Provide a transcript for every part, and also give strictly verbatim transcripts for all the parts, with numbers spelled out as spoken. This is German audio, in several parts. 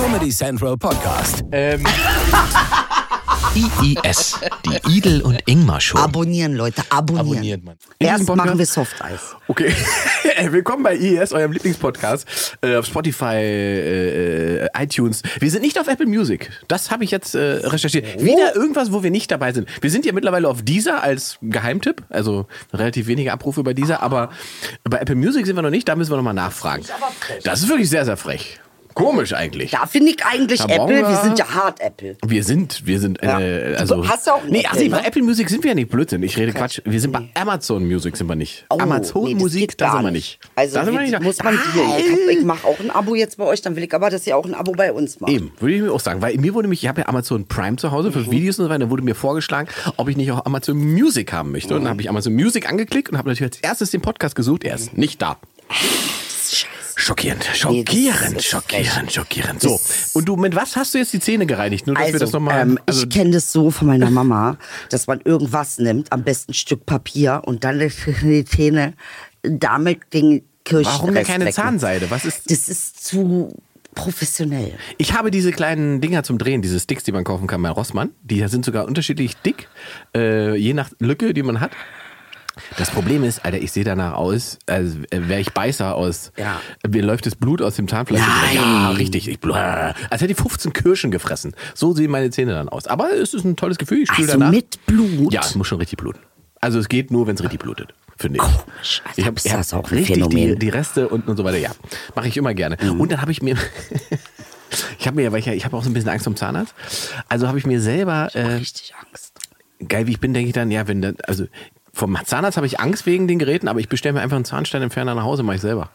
Comedy Central Podcast. Ähm. I I S, die Idel und Ingmar Show. Abonnieren, Leute, abonnieren. Abonniert, Mann. Erst machen wir Softeis. Okay, willkommen bei I I S, eurem Lieblingspodcast. Äh, auf Spotify, äh, iTunes. Wir sind nicht auf Apple Music. Das habe ich jetzt äh, recherchiert. Oh. Wieder irgendwas, wo wir nicht dabei sind. Wir sind ja mittlerweile auf Deezer als Geheimtipp. Also relativ wenige Abrufe bei Deezer. Aber bei Apple Music sind wir noch nicht. Da müssen wir nochmal nachfragen. Das ist aber frech. Das ist wirklich sehr, sehr frech. Komisch eigentlich. Da finde ich eigentlich Apple, wir, wir sind ja hart Apple. Wir sind, wir sind, ja. äh, also. Hast du auch nee, ach, Apple, nee, bei Apple Music sind wir ja nicht Blödsinn. Ich rede Quatsch. Wir sind nee. bei Amazon Music sind wir nicht. Oh, Amazon nee, Musik, da sind wir nicht. Also, da sind wir nicht. Muss man hier. Ich, ich mache auch ein Abo jetzt bei euch, dann will ich aber, dass ihr auch ein Abo bei uns macht. Eben, würde ich mir auch sagen. Weil mir wurde mich, ich habe ja Amazon Prime zu Hause für mhm. Videos und so weiter, da wurde mir vorgeschlagen, ob ich nicht auch Amazon Music haben möchte. Mhm. Und dann habe ich Amazon Music angeklickt und habe natürlich als erstes den Podcast gesucht. Er ist nicht da. Schockierend, schockierend, nee, schockierend, schockierend. So, und du, mit was hast du jetzt die Zähne gereinigt? Nur, dass also, wir das noch mal, ähm, also ich kenne das so von meiner Mama, dass man irgendwas nimmt, am besten ein Stück Papier und dann die Zähne damit den Kirschrest. Warum denn keine wecken? Zahnseide? Was ist? Das ist zu professionell. Ich habe diese kleinen Dinger zum Drehen, diese Sticks, die man kaufen kann bei Rossmann. Die sind sogar unterschiedlich dick, äh, je nach Lücke, die man hat. Das Problem ist, Alter, ich sehe danach aus, als wäre ich Beißer aus. Ja. Mir läuft das Blut aus dem Zahnfleisch. Nein. Ja, richtig. Ich, als hätte ich fünfzehn Kirschen gefressen. So sehen meine Zähne dann aus. Aber es ist ein tolles Gefühl. Ich spüle also danach. Mit Blut? Ja, es muss schon richtig bluten. Also es geht nur, wenn es richtig blutet, finde ich. Komisch. Also ich habe hab das auch richtig die, die Reste und, und so weiter. Ja, mache ich immer gerne. Mhm. Und dann habe ich mir... ich habe mir ja, weil ich, ich habe auch so ein bisschen Angst vom Zahnarzt. Also habe ich mir selber... Ich habe äh, richtig Angst. Geil, wie ich bin, denke ich dann, ja, wenn dann... Also, vom Zahnarzt habe ich Angst wegen den Geräten, aber ich bestelle mir einfach einen Zahnsteinentferner nach Hause, mache ich selber.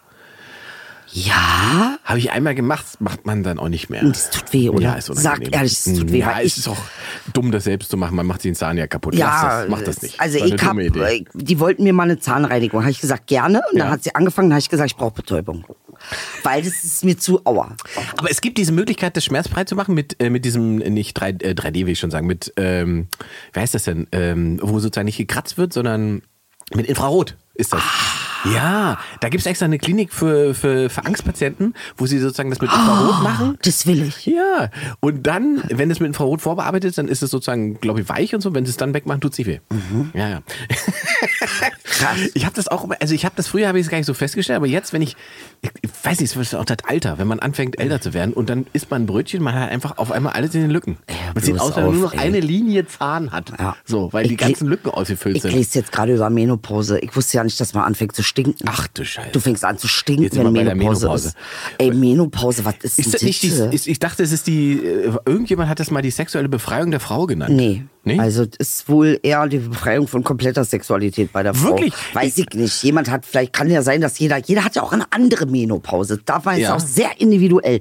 Ja? Habe ich einmal gemacht, macht man dann auch nicht mehr. Das tut weh, oder? Ja, ist unangenehm. Sag ehrlich, es tut weh. Ja, es ist auch dumm, das selbst zu machen. Man macht den Zahn ja kaputt. Ja, das, mach das nicht. Also ich hab, die wollten mir mal eine Zahnreinigung. Habe ich gesagt, gerne. Und dann ja. hat sie angefangen, dann habe ich gesagt, ich brauche Betäubung. Weil das ist mir zu aua. Aber es gibt diese Möglichkeit, das schmerzfrei zu machen mit, äh, mit diesem, nicht drei D, will ich schon sagen, mit, ähm, wie heißt das denn, ähm, wo sozusagen nicht gekratzt wird, sondern mit Infrarot ist das. Ah. Ja, da gibt es extra eine Klinik für, für, für Angstpatienten, wo sie sozusagen das mit Infrarot oh, machen. Das will ich. Ja, und dann, wenn es mit Infrarot vorbearbeitet ist, dann ist es sozusagen, glaube ich, weich und so. Wenn sie es dann wegmachen, tut es nicht weh. Mhm. Ja, ja. Krass. Ich habe das auch, also ich habe das früher, habe ich es gar nicht so festgestellt, aber jetzt, wenn ich, ich weiß nicht, es ist auch das Alter, wenn man anfängt älter zu werden und dann isst man ein Brötchen, man hat einfach auf einmal alles in den Lücken. Ja, man sieht aus, wenn man nur noch ey. eine Linie Zahn hat, ja. so, weil ich die ganzen Lücken ausgefüllt ich sind. Ich lese jetzt gerade über Menopause, ich wusste ja nicht, dass man anfängt zu stinken. Ach du Scheiße. Du fängst an zu stinken, jetzt wenn Menopause, Menopause ist. Ey, Menopause, was ist, ist das nicht? Die, ist, ich dachte, es ist die, irgendjemand hat das mal die sexuelle Befreiung der Frau genannt. Nee. Nee? Also ist wohl eher die Befreiung von kompletter Sexualität bei der Frau. Wirklich? Weiß ich nicht. Jemand hat, vielleicht kann ja sein, dass jeder, jeder hat ja auch eine andere Menopause. Da war es auch sehr individuell.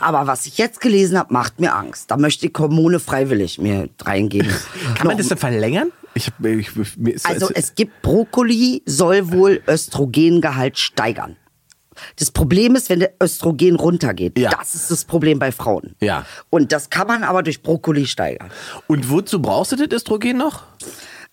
Aber was ich jetzt gelesen habe, macht mir Angst. Da möchte ich Hormone freiwillig mir reingeben. Kann man das dann verlängern? Ich, ich, mir ist, also es gibt Brokkoli, soll wohl Östrogengehalt steigern. Das Problem ist, wenn der Östrogen runtergeht. Ja. Das ist das Problem bei Frauen. Ja. Und das kann man aber durch Brokkoli steigern. Und wozu brauchst du das Östrogen noch?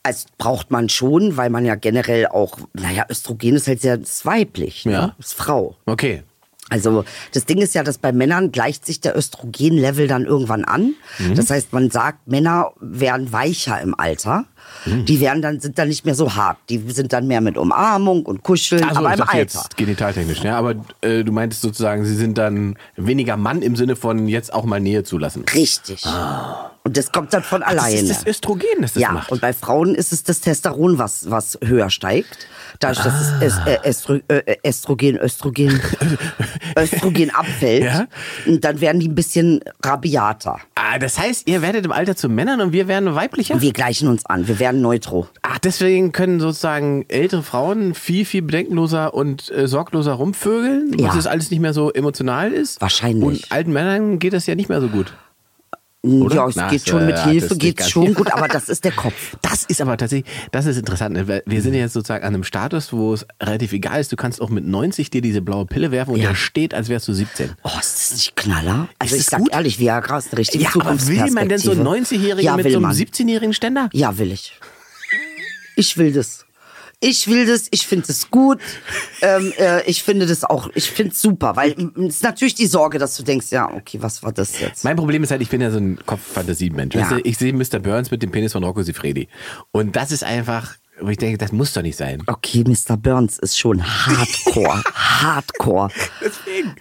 Also braucht man schon, weil man ja generell auch, naja, Östrogen ist halt sehr ist weiblich, ja. ne? Ist Frau. Okay. Also das Ding ist ja, dass bei Männern gleicht sich der Östrogenlevel dann irgendwann an. Mhm. Das heißt, man sagt, Männer werden weicher im Alter. Mhm. Die werden dann, sind dann nicht mehr so hart. Die sind dann mehr mit Umarmung und Kuscheln, also, aber im Alter. Jetzt genitaltechnisch, ja. Aber äh, du meintest sozusagen, sie sind dann weniger Mann im Sinne von jetzt auch mal Nähe zulassen. Richtig. Ah. Und das kommt dann von alleine. Das ist das Östrogen, das das ja, macht. Ja, und bei Frauen ist es das Testosteron, was, was höher steigt. Dadurch, dass das ah. Estro, äh, Östrogen, Östrogen, Östrogen abfällt. Ja? Und dann werden die ein bisschen rabiater. Ah, das heißt, ihr werdet im Alter zu Männern und wir werden weiblicher? Und wir gleichen uns an. Wir werden neutro. Ach, deswegen können sozusagen ältere Frauen viel, viel bedenkenloser und äh, sorgloser rumvögeln, ja. weil das alles nicht mehr so emotional ist. Wahrscheinlich. Und alten Männern geht das ja nicht mehr so gut. Oder? Ja, es Na, geht schon mit ja, Hilfe, geht schon gut, aber das ist der Kopf. Das ist aber tatsächlich, das ist interessant, weil wir sind jetzt sozusagen an einem Status, wo es relativ egal ist, du kannst auch mit neunzig dir diese blaue Pille werfen und ja. da steht, als wärst du siebzehn. Oh, ist das nicht Knaller? Also ist ich sag gut? ehrlich, wir haben gerade eine richtige ja, Zukunftsperspektive. Will man denn so einen neunzigjährigen ja, mit so einem man. siebzehnjährigen Ständer? Ja, will ich. Ich will das. Ich will das, ich finde es gut, ähm, äh, ich finde das auch, ich finde es super, weil es ist natürlich die Sorge, dass du denkst, ja, okay, was war das jetzt? Mein Problem ist halt, ich bin ja so ein Kopffantasiemensch. Ja. Weißt du, ich sehe Mister Burns mit dem Penis von Rocco Siffredi und das ist einfach, wo ich denke, das muss doch nicht sein. Okay, Mister Burns ist schon hardcore, hardcore. Deswegen.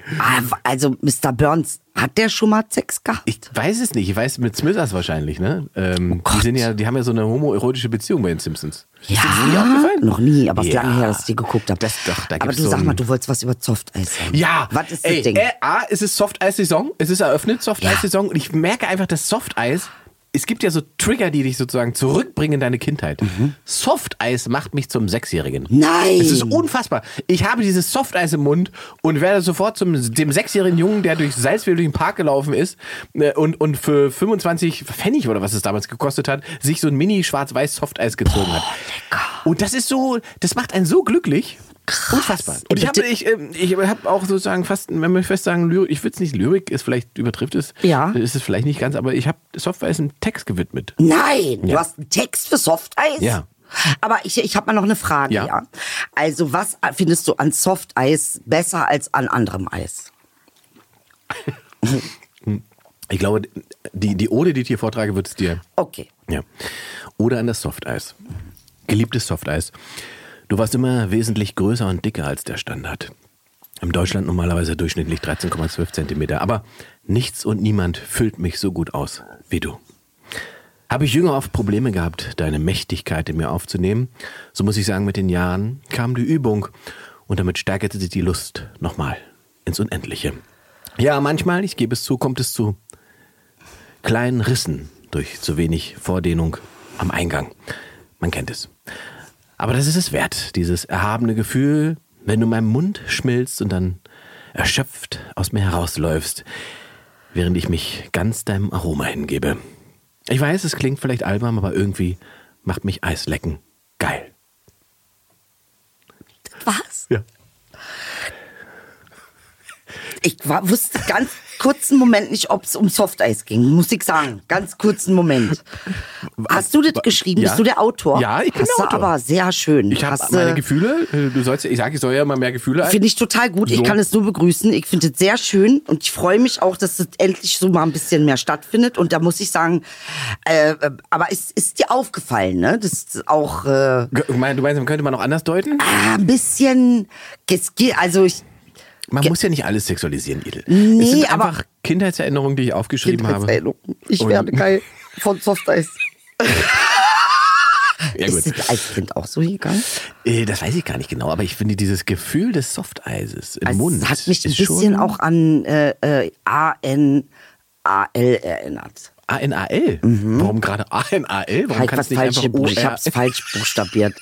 Also Mister Burns, hat der schon mal Sex gehabt? Ich weiß es nicht, ich weiß mit Smithers wahrscheinlich, ne? Ähm, oh die, sind ja, die haben ja so eine homoerotische Beziehung bei den Simpsons. Ja, nie noch nie, aber es ist ja. lange her, dass ich die geguckt habe. Das doch, da aber du so sag mal, du wolltest was über Softeis sagen. Ja, was ist ey, das Ding? Äh, A, es ist Softeis-Saison, es ist eröffnet, Softeis-Saison ja. und ich merke einfach, dass Softeis, es gibt ja so Trigger, die dich sozusagen zurückbringen in deine Kindheit. Mhm. Softeis macht mich zum Sechsjährigen. Nein! Es ist unfassbar. Ich habe dieses Softeis im Mund und werde sofort zum dem sechsjährigen Jungen, der durch Salzwedel durch den Park gelaufen ist und, und für fünfundzwanzig Pfennig oder was es damals gekostet hat, sich so ein Mini-Schwarz-Weiß Softeis gezogen Boah, hat. Lecker. Und das ist so, das macht einen so glücklich. Krass. Unfassbar. Und ich habe ich, ich hab auch sozusagen fast, wenn man fest sagen, Lyrik, ich will es nicht, Lyrik ist vielleicht übertrifft es, ja. ist es vielleicht nicht ganz, aber ich habe Softeis einen Text gewidmet. Nein, ja. du hast einen Text für Softeis? Ja. Aber ich, ich habe mal noch eine Frage. Ja. ja. Also was findest du an Softeis besser als an anderem Eis? Ich glaube, die, die Ode, die ich hier vortrage, wird es dir... Okay. Ja. Oder an das Softeis. Geliebtes Softeis. Du warst immer wesentlich größer und dicker als der Standard. In Deutschland normalerweise durchschnittlich dreizehn Komma zwölf Zentimeter. Aber nichts und niemand füllt mich so gut aus wie du. Habe ich jünger oft Probleme gehabt, deine Mächtigkeit in mir aufzunehmen. So muss ich sagen, mit den Jahren kam die Übung. Und damit steigerte sich die Lust nochmal ins Unendliche. Ja, manchmal, ich gebe es zu, kommt es zu kleinen Rissen durch zu wenig Vordehnung am Eingang. Man kennt es. Aber das ist es wert, dieses erhabene Gefühl, wenn du in meinem Mund schmilzt und dann erschöpft aus mir herausläufst, während ich mich ganz deinem Aroma hingebe. Ich weiß, es klingt vielleicht albern, aber irgendwie macht mich Eislecken geil. Was? Ja. Ich war, wusste ganz kurzen Moment nicht, ob es um Softeis ging, muss ich sagen. Ganz kurzen Moment. Hast du das geschrieben? Ja. Bist du der Autor? Ja, ich bin Hast der Autor. Aber sehr schön. Ich habe meine Gefühle. Du sollst, ich sage, ich soll ja immer mehr Gefühle. Finde ich total gut. So. Ich kann es nur begrüßen. Ich finde es sehr schön und ich freue mich auch, dass es endlich so mal ein bisschen mehr stattfindet. Und da muss ich sagen, äh, aber es ist dir aufgefallen, ne? Das ist auch... Äh, du meinst, könnte man auch anders deuten? Ah, ein bisschen... Also ich... Man Ge- muss ja nicht alles sexualisieren, Edel. Nee, es sind einfach Kindheitserinnerungen, die ich aufgeschrieben habe. Ich werde geil von Softeis. Ja, gut. Ist das als Kind auch so gegangen? Das weiß ich gar nicht genau, aber ich finde dieses Gefühl des Softeises im also Mund. Das hat mich ein bisschen auch an äh, A N A L erinnert. A N A L? Mhm. Warum gerade A N A L? Warum kann es nicht einfach O R? Ich hab's falsch buchstabiert.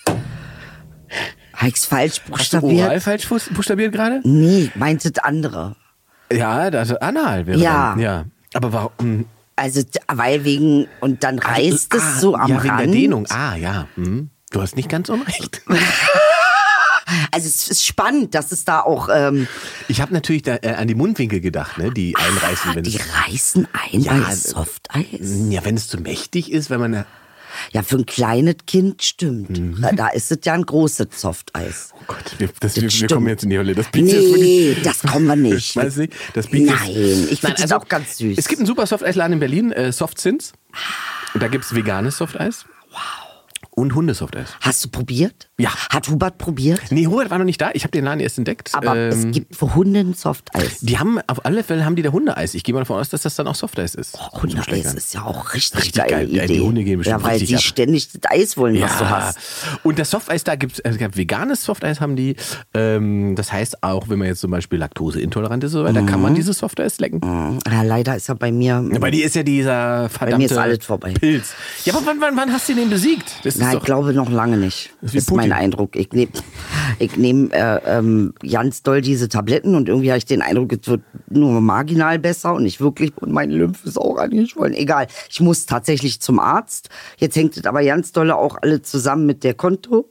Habe ich es falsch buchstabiert? Hast du oral falsch buchstabiert gerade? Nee, meint das andere. Ja, das anal wäre ja. Dann, ja. Aber warum? Also, weil wegen, und dann reißt also, es ah, so am ja, Rand. Ja, wegen der Dehnung. Ah, ja. Hm. Du hast nicht ganz unrecht. Also, es ist spannend, dass es da auch... Ähm, ich habe natürlich da, äh, an die Mundwinkel gedacht, ne? Die einreißen. Ah, wenn die es, reißen ein ja, bei Softeis? Ja, wenn es zu mächtig ist, wenn man... Ja, für ein kleines Kind stimmt. Mhm. Da ist es ja ein großes Softeis. Oh Gott, wir, das, das wir, wir kommen jetzt in die Hölle. Das biegt nee, jetzt das kommen wir nicht. Weiß nicht das biegt Nein, jetzt. Ich finde es also, auch ganz süß. Es gibt einen super Softeisladen in Berlin, äh, Soft Sins. Und da gibt es veganes Softeis. Wow. Und Hundesofteis. Hast du probiert? Ja. Hat Hubert probiert? Nee, Hubert war noch nicht da. Ich habe den Laden erst entdeckt. Aber ähm, es gibt für Hunde ein Softeis. Die haben, auf alle Fälle haben die da Hundeeis. Ich gehe mal davon aus, dass das dann auch Softeis ist. Oh, Hundeeis ist ja auch richtig, richtig geile geil. Idee. Ja, die Hunde gehen bestimmt ja, weil richtig sie ab. Ständig das Eis wollen, ja. was du hast. Und das Softeis, da gibt es, also veganes Softeis haben die. Ähm, das heißt auch, wenn man jetzt zum Beispiel laktoseintolerant ist, oder mhm. da kann man dieses Softeis lecken. Mhm. Ja, leider ist ja bei mir... Ja, bei dir ist ja dieser verdammte bei mir ist vorbei. Pilz. Ja, aber wann, wann, wann hast du den besiegt? Das ist ich glaube noch lange nicht. Das ist mein Eindruck. Ich nehme ich nehm, äh, ähm, ganz doll diese Tabletten und irgendwie habe ich den Eindruck, es wird nur marginal besser und nicht wirklich. Und mein Lymph ist auch angeschwollen. Egal, ich muss tatsächlich zum Arzt. Jetzt hängt es aber ganz doll auch alle zusammen mit der Kontosperrung.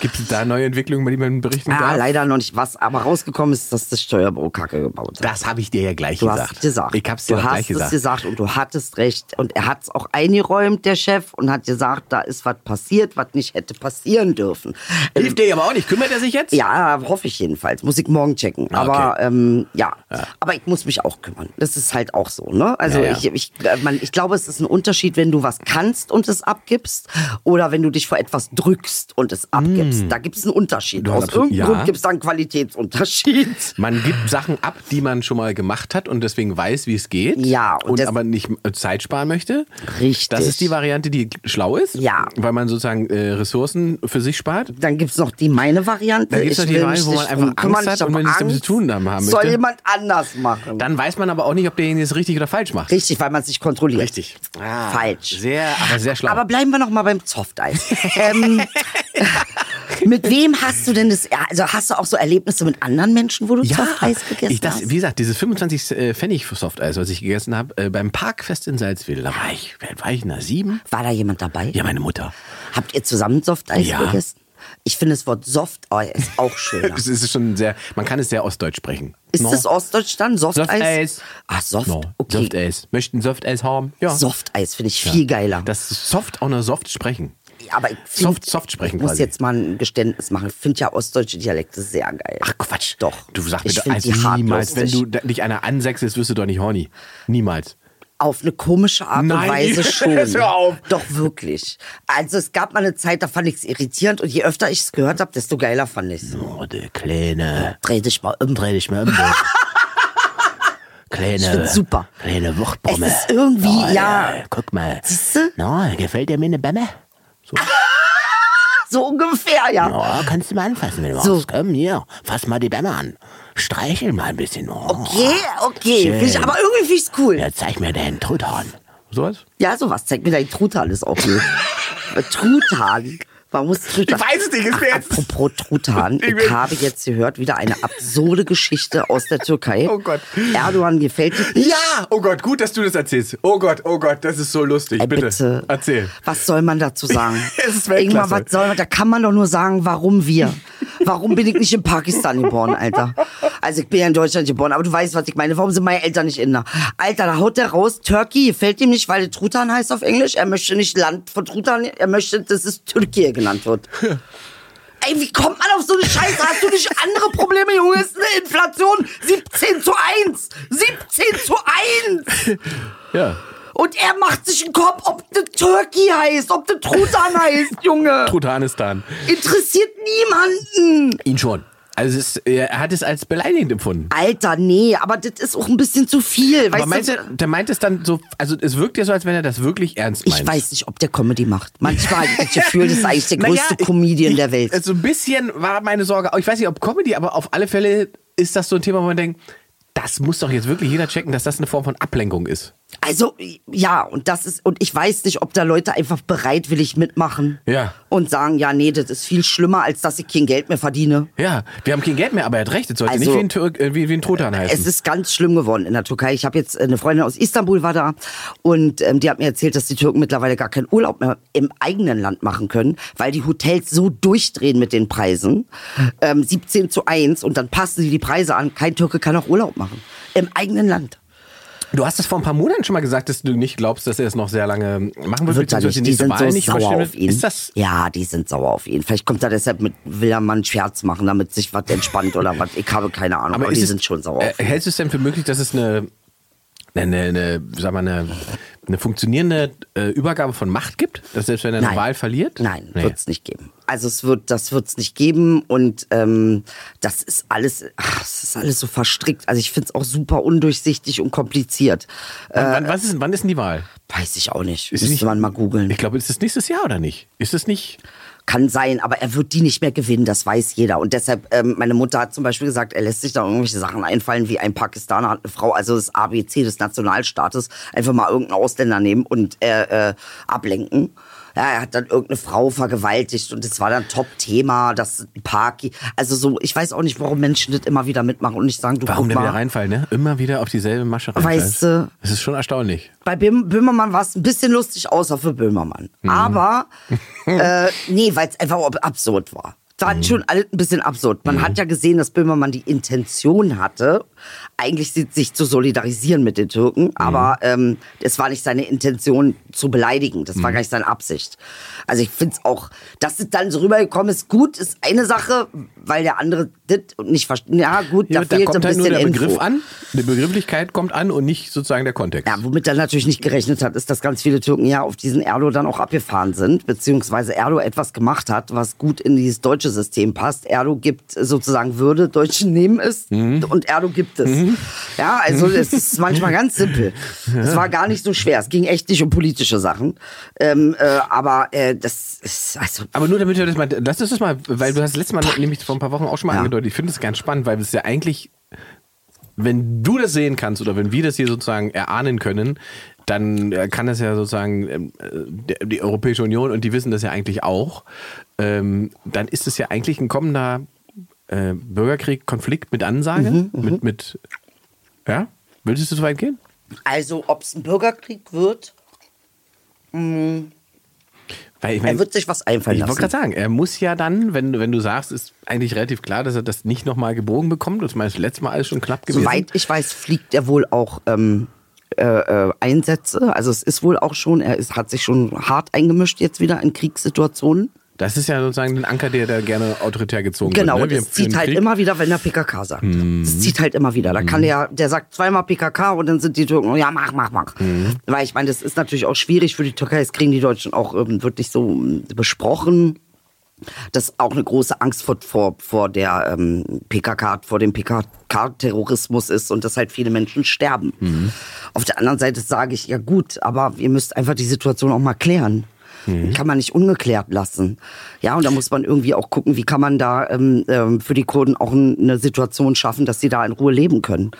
Gibt es da neue Entwicklungen, bei denen man berichten kann? Ah, leider noch nicht. Was aber rausgekommen ist, dass das Steuerbüro Kacke gebaut hat. Das habe ich dir ja gleich du gesagt. Du hast es gesagt. Ich habe es dir du hast gleich gesagt. gesagt. Und du hattest recht. Und er hat es auch eingeräumt, der Chef, und hat gesagt, da ist was passiert, was nicht hätte passieren dürfen. Hilft ähm, dir aber auch nicht. Kümmert er sich jetzt? Ja, hoffe ich jedenfalls. Muss ich morgen checken. Ah, okay. Aber ähm, ja. ja, aber ich muss mich auch kümmern. Das ist halt auch so. Ne? Also ja, ja. Ich, ich, man, ich glaube, es ist ein Unterschied, wenn du was kannst und es abgibst oder wenn du dich vor etwas drückst und es abgibst. Mm. Da gibt es einen Unterschied. Aus irgendeinem ja. Grund gibt es da einen Qualitätsunterschied. Man gibt Sachen ab, die man schon mal gemacht hat und deswegen weiß, wie es geht. Ja. Und, und aber nicht Zeit sparen möchte. Richtig. Das ist die Variante, die schlau ist. Ja. Weil man sozusagen äh, Ressourcen für sich spart. Dann gibt es noch die meine Variante. Dann gibt es noch die Variante, wo man einfach Angst hat und man nichts damit zu tun haben möchte. Soll jemand anders machen. Dann weiß man aber auch nicht, ob derjenige es richtig oder falsch macht. Richtig, weil man es nicht kontrolliert. Richtig. Ah, falsch. Sehr, aber sehr schlau. Aber bleiben wir noch mal beim Softeis. ähm... Mit wem hast du denn das, also hast du auch so Erlebnisse mit anderen Menschen, wo du ja, Softeis gegessen ich das, hast? Wie gesagt, dieses fünfundzwanzig Pfennig Softeis, was ich gegessen habe, äh, beim Parkfest in Salzwedel, da war ich, war ich in der sieben. War da jemand dabei? Ja, meine Mutter. Habt ihr zusammen Softeis ja. gegessen? Ich finde das Wort Softeis auch schöner. Es ist schon sehr, man kann es sehr ostdeutsch sprechen. Ist no. das Ostdeutsch dann? Softeis? Softeis. Ah, Soft. No. Okay. Softeis. Möchten Softeis haben? Ja. Softeis finde ich viel ja. geiler. Das ist Soft auch nur Soft sprechen. Aber ich find, soft, soft sprechen ich muss quasi. Jetzt mal ein Geständnis machen. Ich finde ja ostdeutsche Dialekte sehr geil. Ach Quatsch. Doch. Du sagst mir doch also niemals, wenn du dich einer ansechselst, wirst du doch nicht horny. Niemals. Auf eine komische Art Nein. und Weise schon. Hör auf. Doch wirklich. Also es gab mal eine Zeit, da fand ich es irritierend und je öfter ich es gehört habe, desto geiler fand ich es. Oh, der Kleine. Dreh dich mal um, dreh dich mal um. Kleine, ich find's super. Kleine Wuchtbombe. Es ist irgendwie, oh, ja. ja. Guck mal. Siehst du? No, gefällt dir mir eine Bämme? So. so ungefähr, ja. Ja, kannst du mal anfassen, wenn du so. Machst. Komm, hier, fass mal die Bämme an. Streichel mal ein bisschen. Oh, okay, okay. Find ich, aber irgendwie finde ich es cool. Ja, zeig mir deinen Truthahn. Sowas? Ja, sowas. Zeig mir deinen Truthahn, ist auch cool. Truthahn. Man muss Truthahn. Ich weiß es nicht, ist Ach, jetzt. Apropos Truthahn. Ich, ich habe jetzt gehört, wieder eine absurde Geschichte aus der Türkei. Oh Gott. Erdoğan gefällt dir nicht. Ja, oh Gott, gut, dass du das erzählst. Oh Gott, oh Gott, das ist so lustig. Ey, bitte. bitte, erzähl. Was soll man dazu sagen? Es ist Weltklasse. Was soll man, da kann man doch nur sagen, warum wir. Warum bin ich nicht in Pakistan geboren, Alter? Also ich bin ja in Deutschland geboren, aber du weißt, was ich meine. Warum sind meine Eltern nicht Inder? Alter, da haut der raus, Turkey gefällt ihm nicht, weil Truthahn heißt auf Englisch. Er möchte nicht Land von Truthahn, er möchte, dass es Türkei genannt wird. Ja. Ey, wie kommt man auf so eine Scheiße? Hast du nicht andere Probleme, Junge? Ist eine Inflation siebzehn zu eins. siebzehn zu eins. Ja. Und er macht sich einen Kopf, ob der Turkey heißt, ob der Truthahn heißt, Junge. Truthanistan. Interessiert niemanden. Ihn schon. Also es, er hat es als beleidigend empfunden. Alter, nee, aber das ist auch ein bisschen zu viel. Aber weißt meinst du, der meint es dann so, also es wirkt ja so, als wenn er das wirklich ernst meint. Ich weiß nicht, ob der Comedy macht. Manchmal habe ich das Gefühl, das ist eigentlich der größte naja, Comedian ich, der Welt. So also ein bisschen war meine Sorge, ich weiß nicht, ob Comedy, aber auf alle Fälle ist das so ein Thema, wo man denkt, das muss doch jetzt wirklich jeder checken, dass das eine Form von Ablenkung ist. Also, ja, und das ist, und ich weiß nicht, ob da Leute einfach bereitwillig mitmachen. Ja. Und sagen, ja, nee, das ist viel schlimmer, als dass ich kein Geld mehr verdiene. Ja, wir haben kein Geld mehr, aber er hat recht, es sollte also, nicht wie ein, Tür- äh, wie, wie ein Truthahn heißen. Es ist ganz schlimm geworden in der Türkei. Ich habe jetzt eine Freundin aus Istanbul war da und ähm, die hat mir erzählt, dass die Türken mittlerweile gar keinen Urlaub mehr im eigenen Land machen können, weil die Hotels so durchdrehen mit den Preisen. Ähm, siebzehn zu eins und dann passen sie die Preise an. Kein Türke kann auch Urlaub machen. Im eigenen Land. Du hast es vor ein paar Monaten schon mal gesagt, dass du nicht glaubst, dass er es noch sehr lange machen wird. wird die, die sind Wahl so nicht sauer auf ihn. Ist das? Ja, die sind sauer auf ihn. Vielleicht kommt er deshalb mit, will er mal einen Scherz machen, damit sich was entspannt oder was. Ich habe keine Ahnung, aber, aber die es, sind schon sauer äh, auf ihn. Hältst du es denn für möglich, dass es eine, eine, eine, sag mal eine, eine funktionierende äh, Übergabe von Macht gibt? Dass selbst wenn er eine Nein. Wahl verliert? Nein, nee. Wird es nicht geben. Also es wird, das wird es nicht geben und ähm, das ist alles, ach, das ist alles so verstrickt. Also ich finde es auch super undurchsichtig und kompliziert. Äh, wann, was ist, wann ist denn die Wahl? Weiß ich auch nicht. Ist Müsste nicht, man mal googeln. Ich glaube, ist das nächstes Jahr oder nicht? Ist das nicht? Kann sein, aber er wird die nicht mehr gewinnen, das weiß jeder. Und deshalb, ähm, meine Mutter hat zum Beispiel gesagt, er lässt sich da irgendwelche Sachen einfallen, wie ein Pakistaner hat eine Frau, also das A B C des Nationalstaates, einfach mal irgendeinen Ausländer nehmen und äh, äh, ablenken. Ja, er hat dann irgendeine Frau vergewaltigt und das war dann Top-Thema, das Parky. Also so, ich weiß auch nicht, warum Menschen das immer wieder mitmachen und nicht sagen, du Warum guck mal. Wieder reinfallen, ne? Immer wieder auf dieselbe Masche reinfallen. Weißt du. Das ist schon erstaunlich. Bei Böhm- Böhmermann war es ein bisschen lustig, außer für Böhmermann. Mhm. Aber, äh, nee, weil es einfach absurd war. dann schon alles ein bisschen absurd. Man mhm. hat ja gesehen, dass Böhmermann die Intention hatte, eigentlich sich zu solidarisieren mit den Türken, mhm. aber ähm, es war nicht seine Intention zu beleidigen. Das mhm. war gar nicht seine Absicht. Also ich finde es auch, dass es dann so rübergekommen ist, gut, ist eine Sache, weil der andere das nicht versteht. Ja gut, ja, da fehlt da kommt ein bisschen halt nur der Info. Begriff an, die Begrifflichkeit kommt an und nicht sozusagen der Kontext. Ja, womit er natürlich nicht gerechnet hat, ist, dass ganz viele Türken ja auf diesen Erdoğan dann auch abgefahren sind, beziehungsweise Erdoğan etwas gemacht hat, was gut in dieses deutsche System passt. Erdoğan gibt sozusagen Würde, Deutsche nehmen es mhm. und Erdoğan gibt es. Mhm. Ja, also es ist manchmal ganz simpel. Es war gar nicht so schwer. Es ging echt nicht um politische Sachen. Ähm, äh, aber äh, das ist also... Aber nur damit wir das mal... Lass uns das mal, weil du hast letztes Mal nämlich vor ein paar Wochen auch schon mal ja. angedeutet. Ich finde das ganz spannend, weil es ja eigentlich, wenn du das sehen kannst oder wenn wir das hier sozusagen erahnen können, dann kann das ja sozusagen die Europäische Union, und die wissen das ja eigentlich auch, dann ist es ja eigentlich ein kommender Bürgerkrieg, Konflikt mit Ansage, mhm, mit, mit, ja, würdest du so weit gehen? Also, ob es ein Bürgerkrieg wird, mh, weil ich mein, er wird sich was einfallen lassen. Ich wollte gerade sagen, er muss ja dann, wenn, wenn du sagst, ist eigentlich relativ klar, dass er das nicht nochmal gebogen bekommt. Das meinte ich letztes Mal alles schon knapp gewesen. Soweit ich weiß, fliegt er wohl auch ähm, äh, äh, Einsätze. Also es ist wohl auch schon, er ist, hat sich schon hart eingemischt jetzt wieder in Kriegssituationen. Das ist ja sozusagen ein Anker, der da gerne autoritär gezogen genau, wird. Genau, ne? Das zieht halt Krieg. immer wieder, wenn der P K K sagt. Mhm. Das zieht halt immer wieder. Da kann mhm. der, der sagt zweimal P K K und dann sind die Türken, ja mach, mach, mach. Mhm. Weil ich meine, das ist natürlich auch schwierig für die Türkei. Das kriegen die Deutschen auch ähm, wirklich so besprochen. Das ist auch eine große Angst vor, vor, vor der ähm, P K K, vor dem P K K-Terrorismus ist und dass halt viele Menschen sterben. Mhm. Auf der anderen Seite sage ich, ja gut, aber ihr müsst einfach die Situation auch mal klären. Mhm. Kann man nicht ungeklärt lassen. Ja, und da muss man irgendwie auch gucken, wie kann man da ähm, ähm, für die Kurden auch eine Situation schaffen, dass sie da in Ruhe leben können.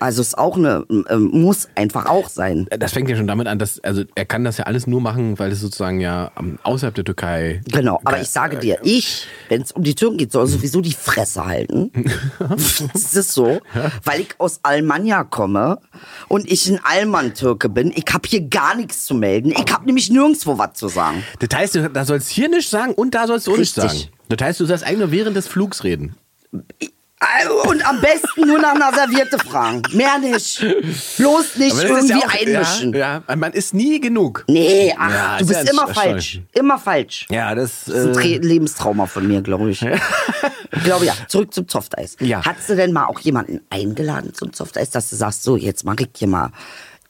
Also es ist auch eine, ähm, muss einfach auch sein. Das fängt ja schon damit an, dass, also er kann das ja alles nur machen, weil es sozusagen ja außerhalb der Türkei... Genau, aber ich sage dir, ich, wenn es um die Türken geht, soll sowieso die Fresse halten. Das ist so, weil ich aus Almanya komme und ich ein Alman-Türke bin. Ich habe hier gar nichts zu melden. Ich habe nämlich nirgendwo was zu sagen. Das heißt, da sollst du hier nichts sagen und da sollst du nicht sagen. Das heißt, du sollst eigentlich nur während des Flugs reden. Ich Und am besten nur nach einer Serviette fragen. Mehr nicht. Bloß nicht irgendwie ja auch, einmischen. Ja, ja, man ist nie genug. Nee, ach, ja, du bist immer falsch. Immer falsch. Ja, das, das ist ein äh... Lebenstrauma von mir, glaube ich. Ich glaube ja. Zurück zum Softeis. Ja. Hattest du denn mal auch jemanden eingeladen zum Softeis, dass du sagst, so, jetzt mach ich hier mal...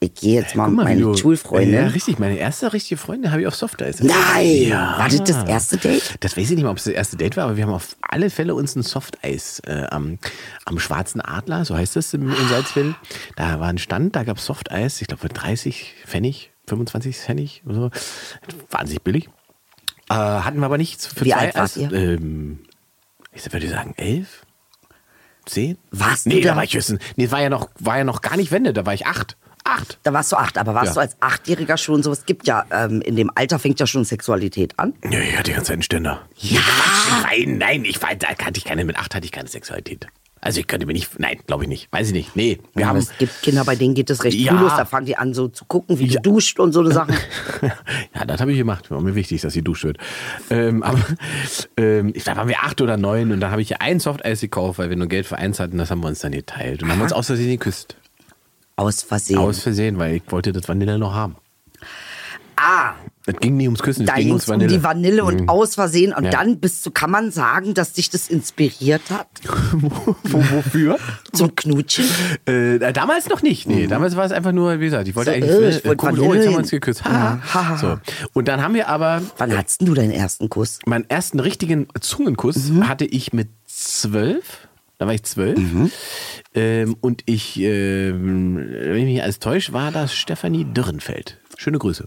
Ich gehe jetzt mal, mal mit meinen du, Schulfreunden. Ja, richtig, meine erste richtige Freundin habe ich auf Softeis. Nein! Ja. War das das erste Date? Das weiß ich nicht mal, ob es das erste Date war, aber wir haben auf alle Fälle uns ein Softeis äh, am, am Schwarzen Adler, so heißt das in, in Salzwedel. Da war ein Stand, da gab es Softeis, ich glaube für dreißig Pfennig, fünfundzwanzig Pfennig oder so. Wahnsinnig billig. Äh, hatten wir aber nichts für Wie zwei. Wie alt wart ihr? Ähm, ich würde sagen elf? Zehn? Warst nee, du da? da war ich höchstens. Nee, war ja noch, war ja noch gar nicht Wende, da war ich acht. Acht. Da warst du acht, aber warst ja. du als Achtjähriger schon so? Es gibt ja, ähm, in dem Alter fängt ja schon Sexualität an. Ja, ich hatte die ganze Zeit einen Ständer. Ja! Nein, nein, ich war, da hatte ich keine, mit acht hatte ich keine Sexualität. Also ich könnte mir nicht, nein, glaube ich nicht, weiß ich nicht, nee. Wir ja, haben, es gibt Kinder, bei denen geht es recht ja. cool los, da fangen die an so zu gucken, wie ja. die duscht und so eine Sachen. Ja, das habe ich gemacht, war mir wichtig, dass sie duscht wird. Ähm, aber ähm, ich, da waren wir acht oder neun und da habe ich ja ein Softeis gekauft, weil wir nur Geld für eins hatten, das haben wir uns dann geteilt. Und Aha. haben uns aus Versehen geküsst. Aus Versehen. Aus Versehen, weil ich wollte das Vanille noch haben. Ah. Das ging nie ums Küssen, das ging ums Vanille. Um die Vanille mhm. und aus Versehen. Und ja. dann bist du, kann man sagen, dass dich das inspiriert hat? Wofür? Zum Knutschen? Äh, damals noch nicht. Nee, mhm. damals war es einfach nur, wie gesagt, ich wollte so, eigentlich, äh, ich wollte cool, Vanille. Oh, jetzt haben wir uns geküsst. Ha, ha, ha. So. Und dann haben wir aber... Wann äh, hattest du deinen ersten Kuss? Meinen ersten richtigen Zungenkuss mhm. hatte ich mit zwölf. Da war ich zwölf mhm. ähm, und ich, ähm, wenn ich mich alles täusche, war das Stephanie Dürrenfeld. Schöne Grüße.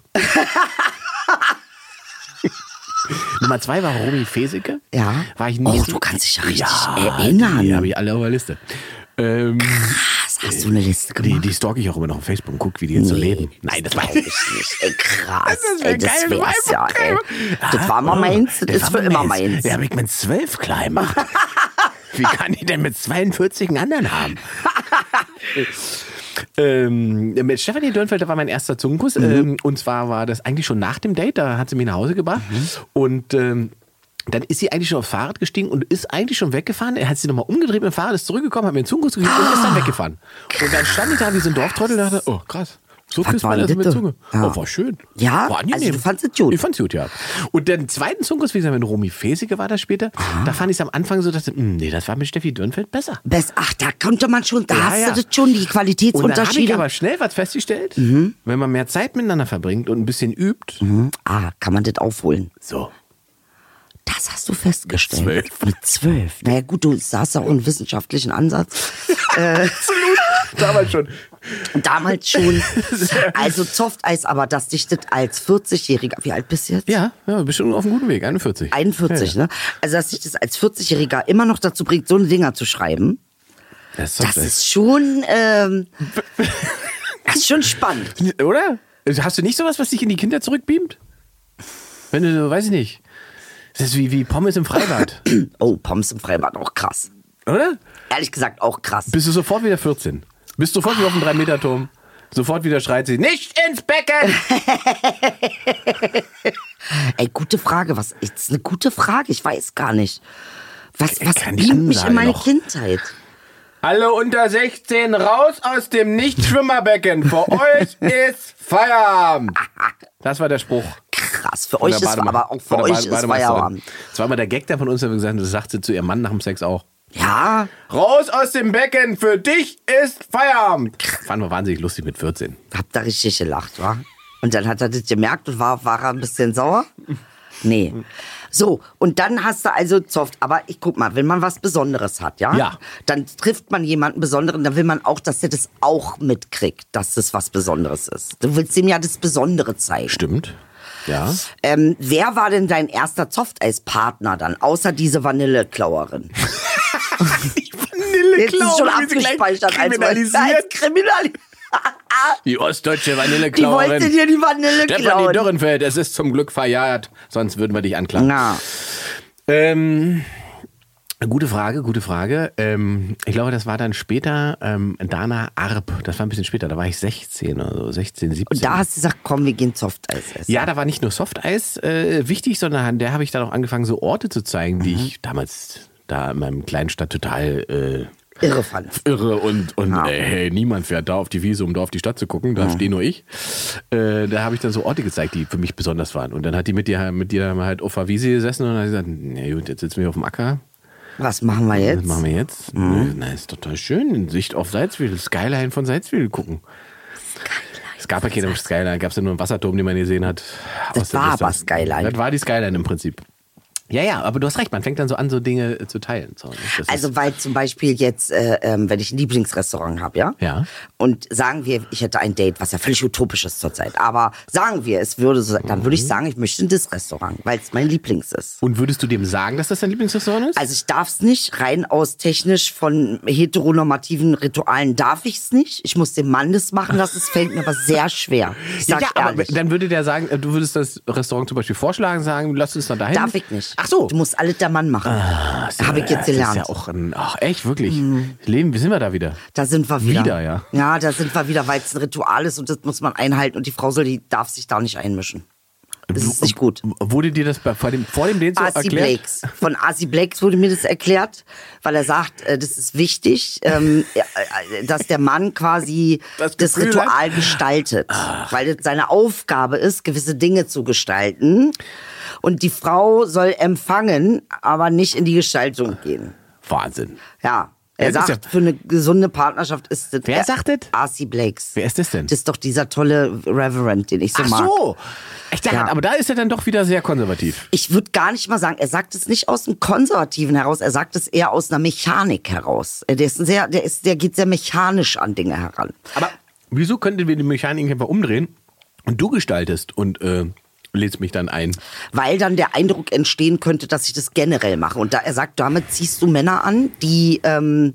Nummer zwei war Romy Fesicke. Ja. War ich oh, du kannst dich ja richtig ja, erinnern. Die habe ich alle auf der Liste. Ähm, Krass, hast du eine Liste gemacht? Die, die stalke ich auch immer noch auf Facebook und gucke, wie die jetzt nee, so leben. Nein, das weiß ich nicht. Ey, krass. Das, ey, das geil, wär's ja, ey. Das war immer meins, das, das ist für immer meins. Ja, habe ich mit zwölf klein gemacht. Wie kann ich denn mit zweiundvierzig einen anderen haben? ähm, mit Stephanie Dürrenfeld, da war mein erster Zungenkuss. Mhm. Ähm, und zwar war das eigentlich schon nach dem Date. Da hat sie mich nach Hause gebracht. Mhm. Und ähm, Dann ist sie eigentlich schon aufs Fahrrad gestiegen und ist eigentlich schon weggefahren. Er hat sie nochmal umgedreht mit dem Fahrrad, ist zurückgekommen, hat mir einen Zungenkuss gegeben und ist dann weggefahren. Und dann stand ich da wie so ein Dorftrottel und dachte, oh krass. So küsst man das mit der Zunge. Ja. Oh, war schön. Ja, war angenehm. Also du fandst es gut. Ich fand's gut, ja. Und den zweiten Zungenkuss, wie gesagt, mit Romy Fesicke war das später. Aha. Da fand ich es am Anfang so, dass, mh, nee, das war mit Steffi Dürrenfeld besser. Best, ach, da konnte man schon, da ja, hast ja. du das schon, die Qualitätsunterschiede. Und da habe ich aber schnell was festgestellt, mhm. wenn man mehr Zeit miteinander verbringt und ein bisschen übt. Mhm. Ah, kann man das aufholen. So. Das hast du festgestellt. Mit zwölf. Mit zwölf. Naja gut, du saßt ja auch einen wissenschaftlichen Ansatz. äh. Absolut. Damals schon. Damals schon. Also Softeis, aber das dichtet als vierzigjähriger. Wie alt bist du jetzt? Ja, ja, bist schon auf einem guten Weg, einundvierzig. einundvierzig, ja, ja. ne? Also dass dich das als vierzigjähriger immer noch dazu bringt, so einen Dinger zu schreiben. Das ist, das ist schon, ähm, das ist schon spannend. Oder? Hast du nicht sowas, was dich in die Kinder zurückbeamt? Wenn du, weiß ich nicht. Das ist wie, wie Pommes im Freibad. Oh, Pommes im Freibad, auch krass. Oder? Ehrlich gesagt, auch krass. Bist du sofort wieder vierzehn? Bist du sofort wieder auf dem drei-Meter-Turm? Sofort wieder schreit sie, nicht ins Becken! Ey, gute Frage. Was ist eine gute Frage? Ich weiß gar nicht. Was, was beamt mich in meine noch. Kindheit? Alle unter sechzehn raus aus dem Nichtschwimmerbecken. Für euch ist Feierabend. Das war der Spruch. Krass, für euch ist aber auch für euch ist Feierabend. Das war immer der Gag da von uns, der gesagt hat, das sagt sie zu ihrem Mann nach dem Sex auch. Ja. Raus aus dem Becken, für dich ist Feierabend. Fanden wir wahnsinnig lustig mit vierzehn. Hab da richtig gelacht, wa? Und dann hat er das gemerkt und war, war er ein bisschen sauer? Nee. So, und dann hast du also Zoff. Aber ich guck mal, wenn man was Besonderes hat, ja? Ja. Dann trifft man jemanden Besonderen, dann will man auch, dass der das auch mitkriegt, dass das was Besonderes ist. Du willst ihm ja das Besondere zeigen. Stimmt. Ja. Ähm, wer war denn dein erster Softeis-Partner dann, außer diese Vanilleklauerin? Die Vanilleklauerin. Jetzt ist schon abgespeichert. Kriminalisiert. Als kriminalisiert. Die ostdeutsche Vanilleklauerin. Die wollte dir die Vanille klauen. Stephanie Dürrenfeld, es ist zum Glück verjährt, sonst würden wir dich anklagen. Na. Ähm, gute Frage, gute Frage. Ähm, ich glaube, das war dann später ähm, Dana Arp. Das war ein bisschen später, da war ich sechzehn oder so, sechzehn, siebzehn. Und da hast du gesagt, komm, wir gehen Softeis essen. Ja, da war nicht nur Softeis äh, wichtig, sondern an der habe ich dann auch angefangen, so Orte zu zeigen, die mhm. ich damals da in meinem kleinen Stadt total... Äh, Irre fand. Irre und, und ja. ey, hey, niemand fährt da auf die Wiese, um da auf die Stadt zu gucken, da ja. stehe nur ich. Äh, da habe ich dann so Orte gezeigt, die für mich besonders waren. Und dann hat die mit dir mit dir halt auf der Wiese gesessen und dann hat gesagt, nee, gut, jetzt sitzen wir auf dem Acker. Was machen wir jetzt? Was machen wir jetzt? Mhm. Na, ist total schön, in Sicht auf Salzwedel, Skyline von Salzwedel gucken. Skyline. Es gab ja keine Skyline, gab es ja nur einen Wasserturm, den man gesehen hat. Das war aber Skyline. Das war die Skyline im Prinzip. Ja, ja, aber du hast recht, man fängt dann so an, so Dinge zu teilen. So, also weil zum Beispiel jetzt, äh, wenn ich ein Lieblingsrestaurant habe, ja? Ja. Und sagen wir, ich hätte ein Date, was ja völlig utopisch ist zurzeit, aber sagen wir, es würde so sein, dann würde ich sagen, ich möchte in das Restaurant, weil es mein Lieblings ist. Und würdest du dem sagen, dass das dein Lieblingsrestaurant ist? Also ich darf es nicht, rein aus technisch von heteronormativen Ritualen darf ich es nicht. Ich muss dem Mann das machen lassen, es fällt mir aber sehr schwer. Ich sag ja, ja, aber dann würde der sagen, du würdest das Restaurant zum Beispiel vorschlagen, sagen, lass uns doch dahin. Darf ich nicht. Ach so. Du musst alles der Mann machen. Ah, habe ich jetzt gelernt. Das ist ja auch ein, ach echt, wirklich. Mhm. Leben, sind wir da wieder? Da sind wir wieder. Wieder, ja. Ja, da sind wir wieder, weil es ein Ritual ist und das muss man einhalten und die Frau soll, die darf sich da nicht einmischen. Das ist nicht gut. Wurde dir das vor dem, vor dem Date so erklärt? Blakes. Von R C. Blakes wurde mir das erklärt, weil er sagt, das ist wichtig, ähm, dass der Mann quasi das, das Ritual hat. Gestaltet. Ach. Weil es seine Aufgabe ist, gewisse Dinge zu gestalten. Und die Frau soll empfangen, aber nicht in die Gestaltung gehen. Wahnsinn. Ja. Er sagt, ja, für eine gesunde Partnerschaft ist das... Wer sagt das? R C. Blakes. Wer ist das denn? Das ist doch dieser tolle Reverend, den ich so Ach mag. Ach so. Ich dachte, ja. Aber da ist er dann doch wieder sehr konservativ. Ich würde gar nicht mal sagen, er sagt es nicht aus dem Konservativen heraus, er sagt es eher aus einer Mechanik heraus. Der, ist ein sehr, der, ist, der geht sehr mechanisch an Dinge heran. Aber wieso könnten wir die Mechanik einfach umdrehen und du gestaltest und... Äh lädst mich dann ein. Weil dann der Eindruck entstehen könnte, dass ich das generell mache. Und da er sagt, damit ziehst du Männer an, die ähm,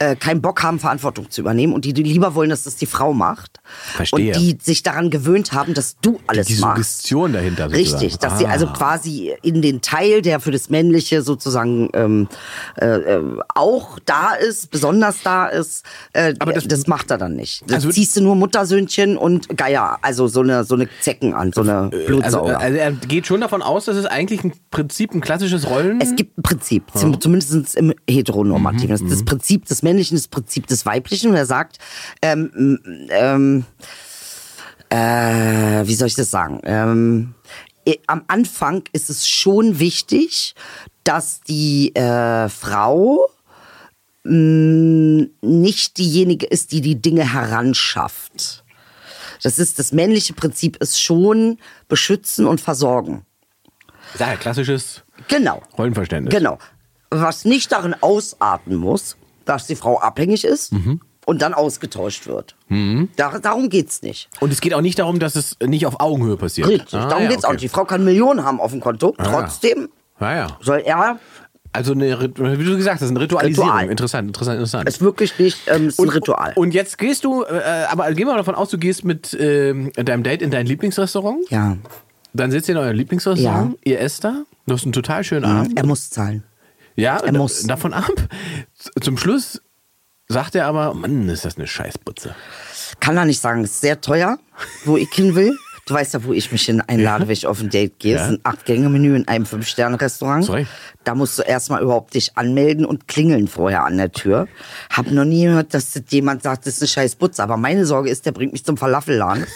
äh, keinen Bock haben, Verantwortung zu übernehmen und die, die lieber wollen, dass das die Frau macht. Verstehe. Und die sich daran gewöhnt haben, dass du alles die, die machst. Die Suggestion dahinter sozusagen. Richtig, dass ah. sie also quasi in den Teil, der für das Männliche sozusagen ähm, äh, auch da ist, besonders da ist, äh, aber das, das macht er dann nicht. Das also ziehst du nur Muttersöhnchen und Geier, also so eine, so eine Zecken an, so eine Blutsauger. Also, also er geht schon davon aus, dass es eigentlich ein Prinzip, ein klassisches Rollen... Es gibt ein Prinzip, ja. Zumindest im Heteronormativen. Mhm, das, das Prinzip des Männlichen, das Prinzip des Weiblichen. Und er sagt, ähm, ähm, äh, wie soll ich das sagen? Ähm, äh, am Anfang ist es schon wichtig, dass die äh, Frau mh, nicht diejenige ist, die die Dinge heranschafft. Das ist, das männliche Prinzip ist schon beschützen und versorgen. Ja, klassisches genau. Rollenverständnis. Genau. Was nicht darin ausarten muss, dass die Frau abhängig ist mhm. und dann ausgetauscht wird. Mhm. Da, darum geht's nicht. Und es geht auch nicht darum, dass es nicht auf Augenhöhe passiert. Richtig, ah, darum ja, geht's okay. auch nicht. Die Frau kann Millionen haben auf dem Konto, ah, trotzdem ja. Ja. soll er... Also, eine, wie du gesagt hast, eine Ritualisierung. Ritual. Interessant, interessant, interessant. Es ist wirklich nicht ähm, es ist und, ein Ritual. Und jetzt gehst du, äh, aber gehen wir mal davon aus, du gehst mit äh, deinem Date in dein Lieblingsrestaurant. Ja. Dann sitzt ihr in eurem Lieblingsrestaurant, ja. ihr esst da, du hast einen total schönen mhm. Abend. Er muss zahlen. Ja, er muss. Davon ab. Zum Schluss sagt er aber, Mann, ist das eine Scheißbutze. Kann er nicht sagen, ist sehr teuer, wo ich hin will. Du weißt ja, wo ich mich hin einlade, ja. wenn ich auf ein Date gehe. Ja. Es ist ein Acht-Gänge-Menü in einem Fünf-Sterne-Restaurant. Sorry. Da musst du erstmal überhaupt dich anmelden und klingeln vorher an der Tür. Hab noch nie gehört, dass das jemand sagt, das ist eine Scheißbutze. Aber meine Sorge ist, der bringt mich zum Falafelladen. Und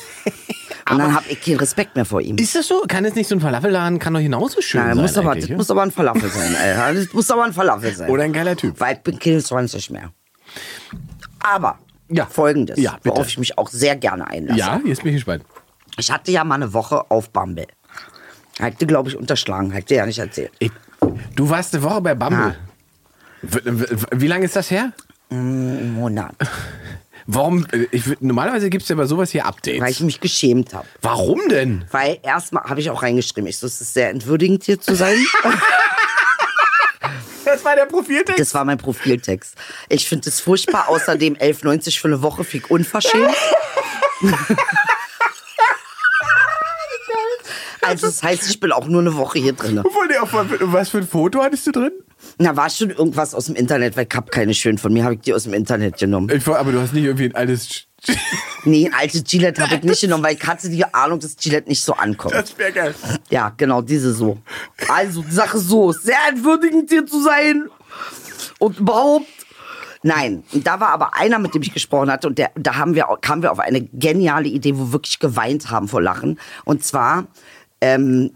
aber dann habe ich keinen Respekt mehr vor ihm. Ist das so? Kann jetzt nicht so ein Falafelladen, kann doch genauso schön Nein, sein. Muss aber, das ja? muss aber ein Falafel sein. Alter. Das muss aber ein Falafel sein. Oder ein geiler Typ. Weil ich bin keine zwanzig mehr. Aber ja. Folgendes, ja, worauf ich mich auch sehr gerne einlasse. Ja, jetzt bin ich gespannt. Ich hatte ja mal eine Woche auf Bumble. Hat dir, glaube ich, unterschlagen. Hat dir ja nicht erzählt. Ich, du warst eine Woche bei Bumble. Wie, wie lange ist das her? Ein Monat. Warum? Ich, normalerweise gibt es ja bei sowas hier Updates. Weil ich mich geschämt habe. Warum denn? Weil erstmal habe ich auch reingeschrieben, ich so, es ist sehr entwürdigend hier zu sein. Das war der Profiltext? Das war mein Profiltext. Ich finde es furchtbar. Außerdem elf neunzig für eine Woche fick unverschämt. Also das heißt, ich bin auch nur eine Woche hier drin. Was für ein Foto hattest du drin? Na, war schon irgendwas aus dem Internet, weil ich hab keine schönen von mir, habe ich die aus dem Internet genommen. Ich, aber du hast nicht irgendwie ein altes... Nee, ein altes Gillette habe ich nicht genommen, weil ich hatte die Ahnung, dass Gillette nicht so ankommt. Das wäre geil. Ja, genau, diese so. Also, die Sache so, sehr entwürdigend hier zu sein und überhaupt... Nein, da war aber einer, mit dem ich gesprochen hatte und der, da haben wir, kamen wir auf eine geniale Idee, wo wir wirklich geweint haben vor Lachen. Und zwar... Ähm,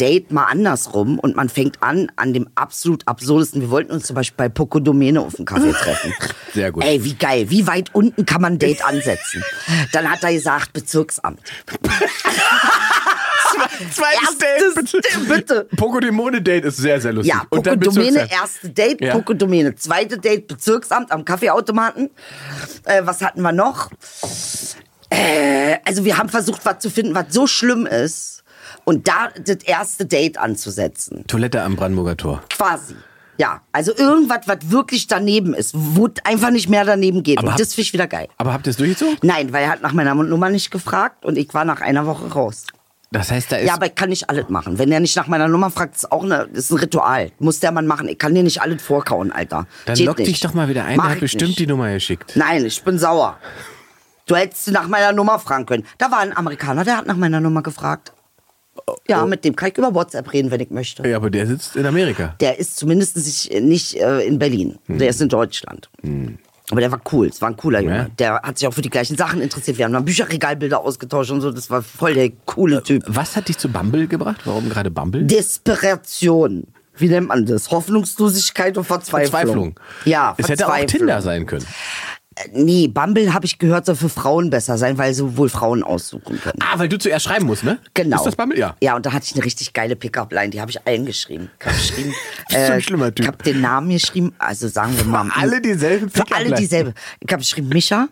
Date mal andersrum und man fängt an, an dem absolut absurdesten. Wir wollten uns zum Beispiel bei Poco Domene auf dem Kaffee treffen. Sehr gut. Ey, wie geil. Wie weit unten kann man ein Date ansetzen? Dann hat er gesagt, Bezirksamt. Zweites Date, bitte. bitte. Poco Domene Date ist sehr, sehr lustig. Ja, Poco Domene, erste Date, ja. Poco Domene, zweite Date, Bezirksamt am Kaffeeautomaten. Äh, was hatten wir noch? Äh, also wir haben versucht, was zu finden, was so schlimm ist. Und da das erste Date anzusetzen. Toilette am Brandenburger Tor. Quasi, ja. Also irgendwas, was wirklich daneben ist, wo einfach nicht mehr daneben geht. Aber und hab, das finde ich wieder geil. Aber habt ihr es durchgezogen? Nein, weil er hat nach meiner Nummer nicht gefragt und ich war nach einer Woche raus. Das heißt, da ist... Ja, aber ich kann nicht alles machen. Wenn er nicht nach meiner Nummer fragt, ist auch eine, ist ein Ritual. Muss der Mann machen. Ich kann dir nicht alles vorkauen, Alter. Dann geht lock nicht. Dich doch mal wieder ein, der hat bestimmt nicht. Die Nummer geschickt. Nein, ich bin sauer. Du hättest nach meiner Nummer fragen können. Da war ein Amerikaner, der hat nach meiner Nummer gefragt. Ja, mit dem kann ich über WhatsApp reden, wenn ich möchte. Ja, aber der sitzt in Amerika. Der ist zumindest nicht äh, in Berlin. Hm. Der ist in Deutschland. Hm. Aber der war cool. Es war ein cooler Junge. Ja. Der hat sich auch für die gleichen Sachen interessiert. Wir haben dann Bücherregalbilder ausgetauscht und so. Das war voll der coole Typ. Was hat dich zu Bumble gebracht? Warum gerade Bumble? Desperation. Wie nennt man das? Hoffnungslosigkeit und Verzweiflung. Verzweiflung. Ja, es Verzweiflung. Hätte auch Tinder sein können. Nee, Bumble, habe ich gehört, soll für Frauen besser sein, weil sowohl Frauen aussuchen können. Ah, weil du zuerst schreiben musst, ne? Genau. Ist das Bumble? Ja. Ja, und da hatte ich eine richtig geile Pickup-Line, die habe ich allen geschrieben. Ich habe geschrieben, äh, so ein schlimmer Typ. Ich habe den Namen geschrieben, also sagen wir mal. Für alle dieselbe Pickup-Line. Für alle dieselbe. Ich habe geschrieben, Micha,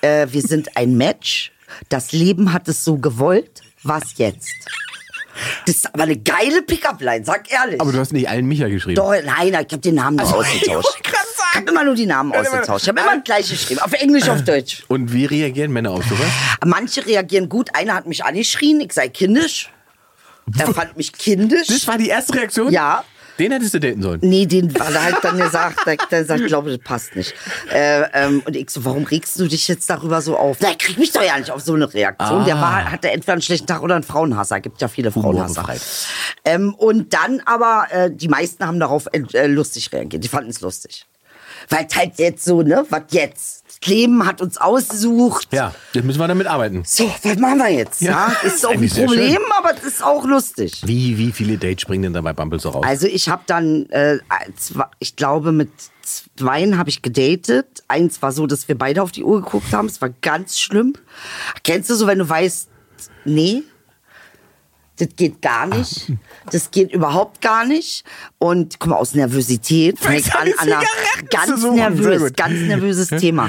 äh, wir sind ein Match, das Leben hat es so gewollt, was jetzt? Das ist aber eine geile Pickup-Line, sag ehrlich. Aber du hast nicht allen Micha geschrieben. Doch, nein, ich habe den Namen nur also, ausgetauscht. Ich wollte gerade sagen. Ich habe immer nur die Namen ausgetauscht. Ich habe immer das gleiche geschrieben. Auf Englisch, auf Deutsch. Und wie reagieren Männer auf sowas? Manche reagieren gut. Einer hat mich angeschrien, ich sei kindisch. Er fand mich kindisch. Das war die erste Reaktion? Ja. Den hättest du daten sollen? Nee, den war er halt dann gesagt. Der sagt, ich glaube, das passt nicht. Äh, ähm, und ich so, warum regst du dich jetzt darüber so auf? Na, ich krieg mich doch ja nicht auf so eine Reaktion. Ah. Der war, hatte entweder einen schlechten Tag oder einen Frauenhasser. Gibt ja viele Frauenhasser. Oh, ähm, und dann aber, äh, die meisten haben darauf äh, lustig reagiert. Die fanden es lustig. Weil halt jetzt so, ne, was jetzt? Leben hat uns ausgesucht. Ja, jetzt müssen wir damit arbeiten. So, was machen wir jetzt? Ja, ja, ist auch ein Problem, aber es ist auch lustig. Wie, wie viele Dates springen denn da bei Bumble so raus? Also ich habe dann, äh, zwei, ich glaube mit zweien habe ich gedatet. Eins war so, dass wir beide auf die Uhr geguckt haben. Es war ganz schlimm. Kennst du so, wenn du weißt, nee, das geht gar nicht. Das geht überhaupt gar nicht. Und guck mal, aus Nervosität fängt ich an, an ganz nervös, ganz nervöses Thema.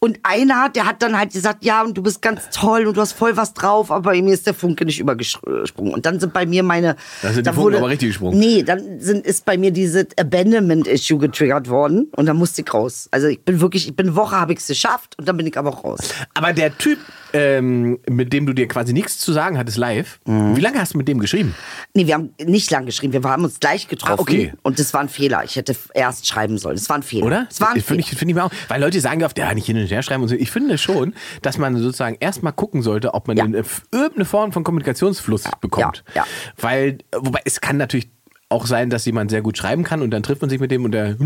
Und einer, der hat dann halt gesagt, ja, und du bist ganz toll und du hast voll was drauf, aber mir ist der Funke nicht übergesprungen. Und dann sind bei mir meine... Da sind die Funken aber richtig gesprungen. Nee, dann sind, ist bei mir dieses Abandonment-Issue getriggert worden und dann musste ich raus. Also ich bin wirklich, ich bin eine Woche, habe ich es geschafft und dann bin ich aber auch raus. Aber der Typ, ähm, mit dem du dir quasi nichts zu sagen hattest live, mhm. wie lange hast du mit dem geschrieben? Nee, wir haben nicht lang geschrieben. Wir haben uns gleich getroffen. Ah, okay. Und das war ein Fehler. Ich hätte erst schreiben sollen. Das war ein Fehler. Oder? Das war ein ich, Fehler. Ich, finde ich mir auch, weil Leute sagen oft, ja, nicht hin und her schreiben und so. Ich finde schon, dass man sozusagen erstmal gucken sollte, ob man ja. irgendeine Form von Kommunikationsfluss ja. bekommt. Ja. Ja. Weil, wobei, es kann natürlich auch sein, dass jemand sehr gut schreiben kann und dann trifft man sich mit dem und der...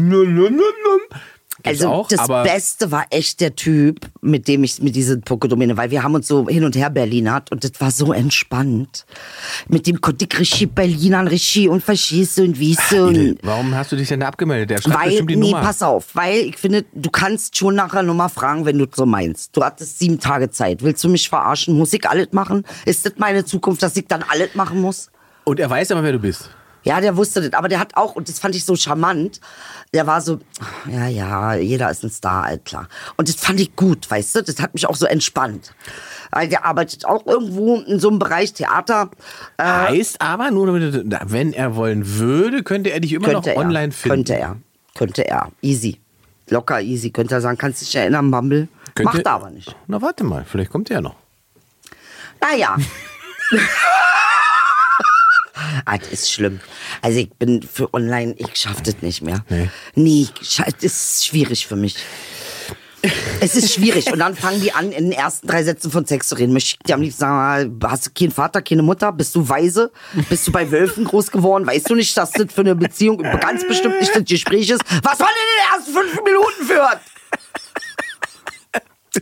Gibt's also auch, das aber Beste war echt der Typ, mit dem ich mit diese Pokedomäne, weil wir haben uns so hin und her Berlinert und das war so entspannt. Mit dem konnte ich richtig Berlinern, richtig und verschießen und wießen. Warum hast du dich denn da abgemeldet? Der schreibt bestimmt die nee, Nummer. Pass auf, weil ich finde, du kannst schon nachher nochmal fragen, wenn du so meinst. Du hattest sieben Tage Zeit. Willst du mich verarschen? Muss ich alles machen? Ist das meine Zukunft, dass ich dann alles machen muss? Und er weiß aber, wer du bist. Ja, der wusste das, aber der hat auch, und das fand ich so charmant, der war so, ja, ja, jeder ist ein Star, halt klar. Und das fand ich gut, weißt du, das hat mich auch so entspannt. Weil der arbeitet auch irgendwo in so einem Bereich Theater. Äh, heißt aber, nur wenn er wollen würde, könnte er dich immer noch er, online finden. Könnte er, könnte er, easy, locker easy, könnte er sagen, kannst dich erinnern, Bumble, könnte, macht er aber nicht. Na warte mal, vielleicht kommt er noch. Naja. Ah, das ist schlimm. Also ich bin für online, ich schaff das nicht mehr. Nee, nee, das ist schwierig für mich. Es ist schwierig. Und dann fangen die an, in den ersten drei Sätzen von Sex zu reden. Möchte die am liebsten sagen, hast du keinen Vater, keine Mutter? Bist du weise? Bist du bei Wölfen groß geworden? Weißt du nicht, dass das für eine Beziehung ganz bestimmt nicht das Gespräch ist? Was soll denn in den ersten fünf Minuten führen?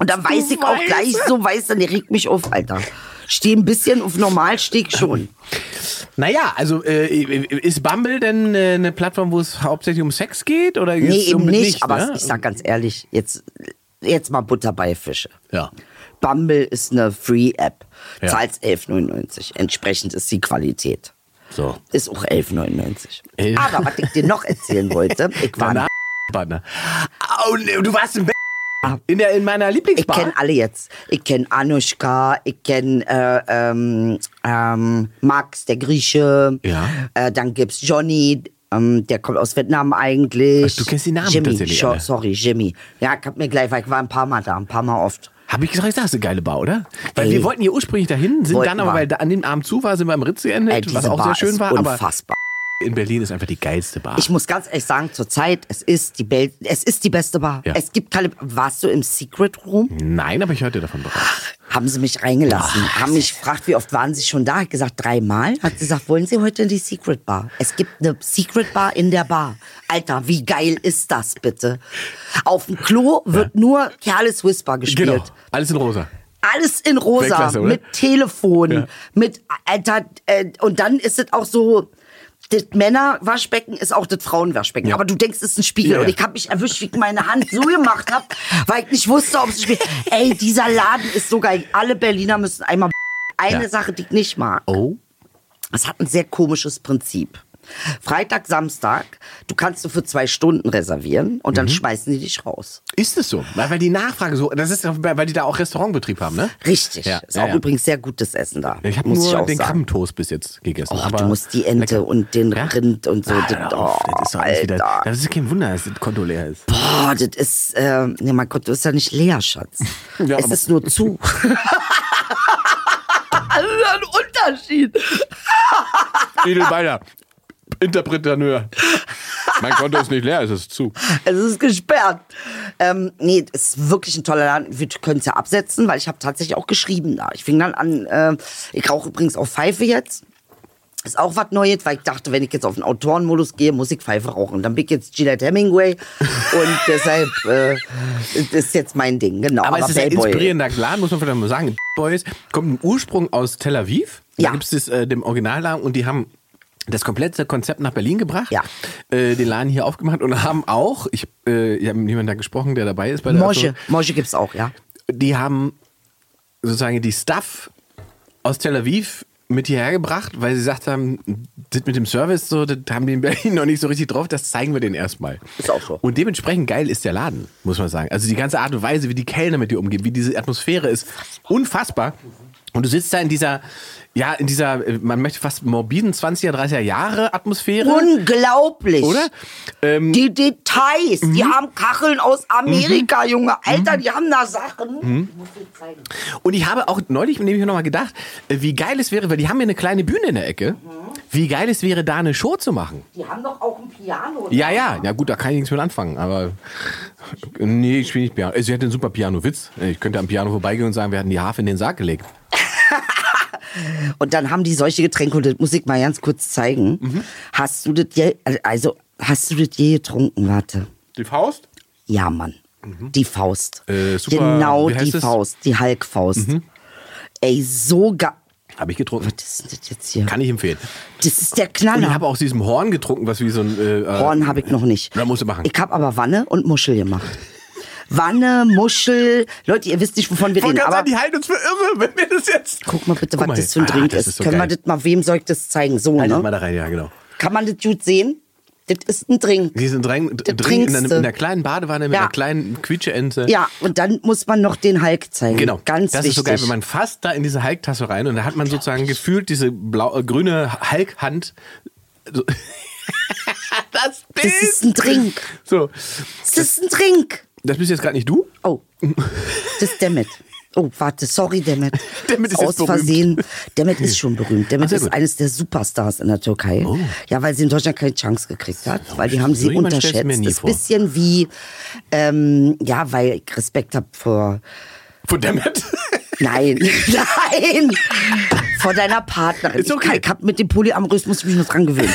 Und dann weiß ich auch gleich so, weißt du, der regt mich auf, Alter. Stehe ein bisschen auf Normalsteg schon. Naja, also äh, ist Bumble denn äh, eine Plattform, wo es hauptsächlich um Sex geht? Oder nee, eben nicht, nicht, aber ne? Ich sag ganz ehrlich, jetzt, jetzt mal Butter bei Fische. Ja. Bumble ist eine Free-App, ja. Zahlst elf neunundneunzig, entsprechend ist die Qualität. So. Ist auch elf neunundneunzig. Aber was ich dir noch erzählen wollte, ich war ein Partner. Oh, du warst im Bett. In, der, in meiner Lieblingsbar? Ich kenne alle jetzt. Ich kenne Anushka, ich kenne äh, ähm, ähm, Max, der Grieche. Ja. Äh, dann gibt's Johnny, ähm, der kommt aus Vietnam eigentlich. Also, du kennst die Namen tatsächlich. Jimmy, sorry, Jimmy. Ja, ich hab mir gleich, weil ich war ein paar Mal da, ein paar Mal oft. Hab ich gesagt, das ist eine geile Bar, oder? Weil ey, wir wollten hier ursprünglich dahin, sind dann aber, wir. Weil da an dem Abend zu war, sind wir im Ritz geendet, ey, was auch Bar sehr schön war. Unfassbar. Aber in Berlin ist einfach die geilste Bar. Ich muss ganz ehrlich sagen, zurzeit, es ist die, Be- es ist die beste Bar. Ja. Es gibt keine. Warst du im Secret Room? Nein, aber ich hörte davon bereits. Haben sie mich reingelassen, oh, haben mich gefragt, wie oft waren sie schon da? Ich habe gesagt, dreimal. Hat sie gesagt, wollen sie heute in die Secret Bar? Es gibt eine Secret Bar in der Bar. Alter, wie geil ist das bitte? Auf dem Klo wird ja. nur Kerle Swiss Bar gespielt. Genau, alles in rosa. Alles in rosa, Weltklasse, mit Telefon, ja. mit, Alter, äh, und dann ist es auch so... Das Männerwaschbecken ist auch das Frauenwaschbecken. Ja. Aber du denkst, es ist ein Spiegel. Yeah. Und ich habe mich erwischt, wie ich meine Hand so gemacht habe, weil ich nicht wusste, ob es ein Spiegel ist. Ey, dieser Laden ist so geil. Alle Berliner müssen einmal... Eine ja. Sache, die ich nicht mag. Oh. Es hat ein sehr komisches Prinzip. Freitag, Samstag, du kannst so für zwei Stunden reservieren und dann mhm. schmeißen die dich raus. Ist es so? Weil die Nachfrage so, das ist, weil die da auch Restaurantbetrieb haben, ne? Richtig. Ja, ist ja, auch ja. übrigens sehr gutes Essen da. Ich habe nur ich auch den Krabbentoast bis jetzt gegessen. Oh, du musst die Ente lecker. Und den ja? Rind und so. Ah, das, oh, das ist doch alles wieder, das ist kein Wunder, dass das Konto leer ist. Boah, das ist, äh, nee, mein Konto ist ja nicht leer, Schatz. ja, es ist nur zu. Das ist ein Unterschied. Edel Beider. Interpretateur. Mein Konto ist nicht leer, es ist zu. Es ist gesperrt. Ähm, nee, es ist wirklich ein toller Laden. Wir können es ja absetzen, weil ich habe tatsächlich auch geschrieben da. Ich fing dann an, äh, ich rauche übrigens auch Pfeife jetzt. Ist auch was Neues, weil ich dachte, wenn ich jetzt auf den Autorenmodus gehe, muss ich Pfeife rauchen. Dann bin ich jetzt Gillette Hemingway und deshalb äh, ist jetzt mein Ding, genau. Aber, aber es ist ein inspirierender Laden, muss man vielleicht mal sagen. Boys kommt im Ursprung aus Tel Aviv. Ja. Da gibt es äh, den Originalladen und die haben das komplette Konzept nach Berlin gebracht, ja. äh, den Laden hier aufgemacht und haben auch, ich, äh, ich habe mit jemandem da gesprochen, der dabei ist bei der Mosche, Mosche gibt es auch, ja. Die haben sozusagen die Stuff aus Tel Aviv mit hierher gebracht, weil sie gesagt haben, das mit dem Service, so, das haben die in Berlin noch nicht so richtig drauf, das zeigen wir denen erstmal. Ist auch so. Und dementsprechend geil ist der Laden, muss man sagen. Also die ganze Art und Weise, wie die Kellner mit dir umgehen, wie diese Atmosphäre ist, unfassbar. Und du sitzt da in dieser, ja, in dieser, man möchte fast morbiden zwanziger, dreißiger Jahre Atmosphäre. Unglaublich. Oder? Ähm, die Details, mhm. die haben Kacheln aus Amerika, mhm. Junge. Alter, mhm. die haben da Sachen. Mhm. Ich muss dir zeigen. Und ich habe auch neulich, nämlich noch mal gedacht, wie geil es wäre, weil die haben hier eine kleine Bühne in der Ecke. Mhm. Wie geil es wäre, da eine Show zu machen. Die haben doch auch ein Piano. Ja, ja, ja gut, da kann ich nichts mit anfangen, aber nee, ich spiele nicht Piano. Sie hat einen super Piano-Witz. Ich könnte am Piano vorbeigehen und sagen, wir hatten die Harfe in den Sarg gelegt. Und dann haben die solche Getränke, und das muss ich mal ganz kurz zeigen. Mhm. Hast du das je, also hast du das je getrunken, warte? Die Faust? Ja, Mann. Mhm. Die Faust. Äh, super. Genau die das? Faust, die Hulk-Faust. Mhm. Ey, so geil. Habe ich getrunken. Was ist das jetzt hier? Kann ich empfehlen. Das ist der Knaller. Und ich habe auch aus diesem Horn getrunken, was wie so ein... Äh, Horn habe ich noch nicht. Da musst du machen. Ich habe aber Wanne und Muschel gemacht. Wanne, Muschel. Leute, ihr wisst nicht, wovon wir reden. Aber sagen, die halten uns für irre, wenn wir das jetzt... Guck mal bitte, Guck was mal das für ein ah, Drink ist. ist so Können geil. wir das mal, wem soll ich das zeigen? So, halt ne? mal da rein, ja, genau. Kann man das gut sehen? Das ist ein Drink. Diesen Drink, Drink in, einer, in einer kleinen Badewanne mit ja. einer kleinen Quietscheente. Ja, und dann muss man noch den Hulk zeigen. Genau, ganz das wichtig. Das ist so geil, wenn man fasst da in diese Hulk-Tasse rein und da hat man sozusagen gefühlt diese blau, grüne Hulk-Hand. So. Das, das ist ein Drink. So. Das ist ein Drink. Das bist jetzt gerade nicht du? Oh, das ist Demet. Oh, warte, sorry, Demet. Demet ist aus Versehen. Berühmt. Demet ist schon berühmt. Demet Ach, ist gut. eines der Superstars in der Türkei. Oh. Ja, weil sie in Deutschland keine Chance gekriegt hat, weil die haben so sie unterschätzt. Das ist ein bisschen wie, ähm, ja, weil ich Respekt habe vor... Vor Demet? Nein, nein, vor deiner Partnerin. Ist okay. Ich, ich habe mit dem Polyamorösmus mich noch dran gewöhnt.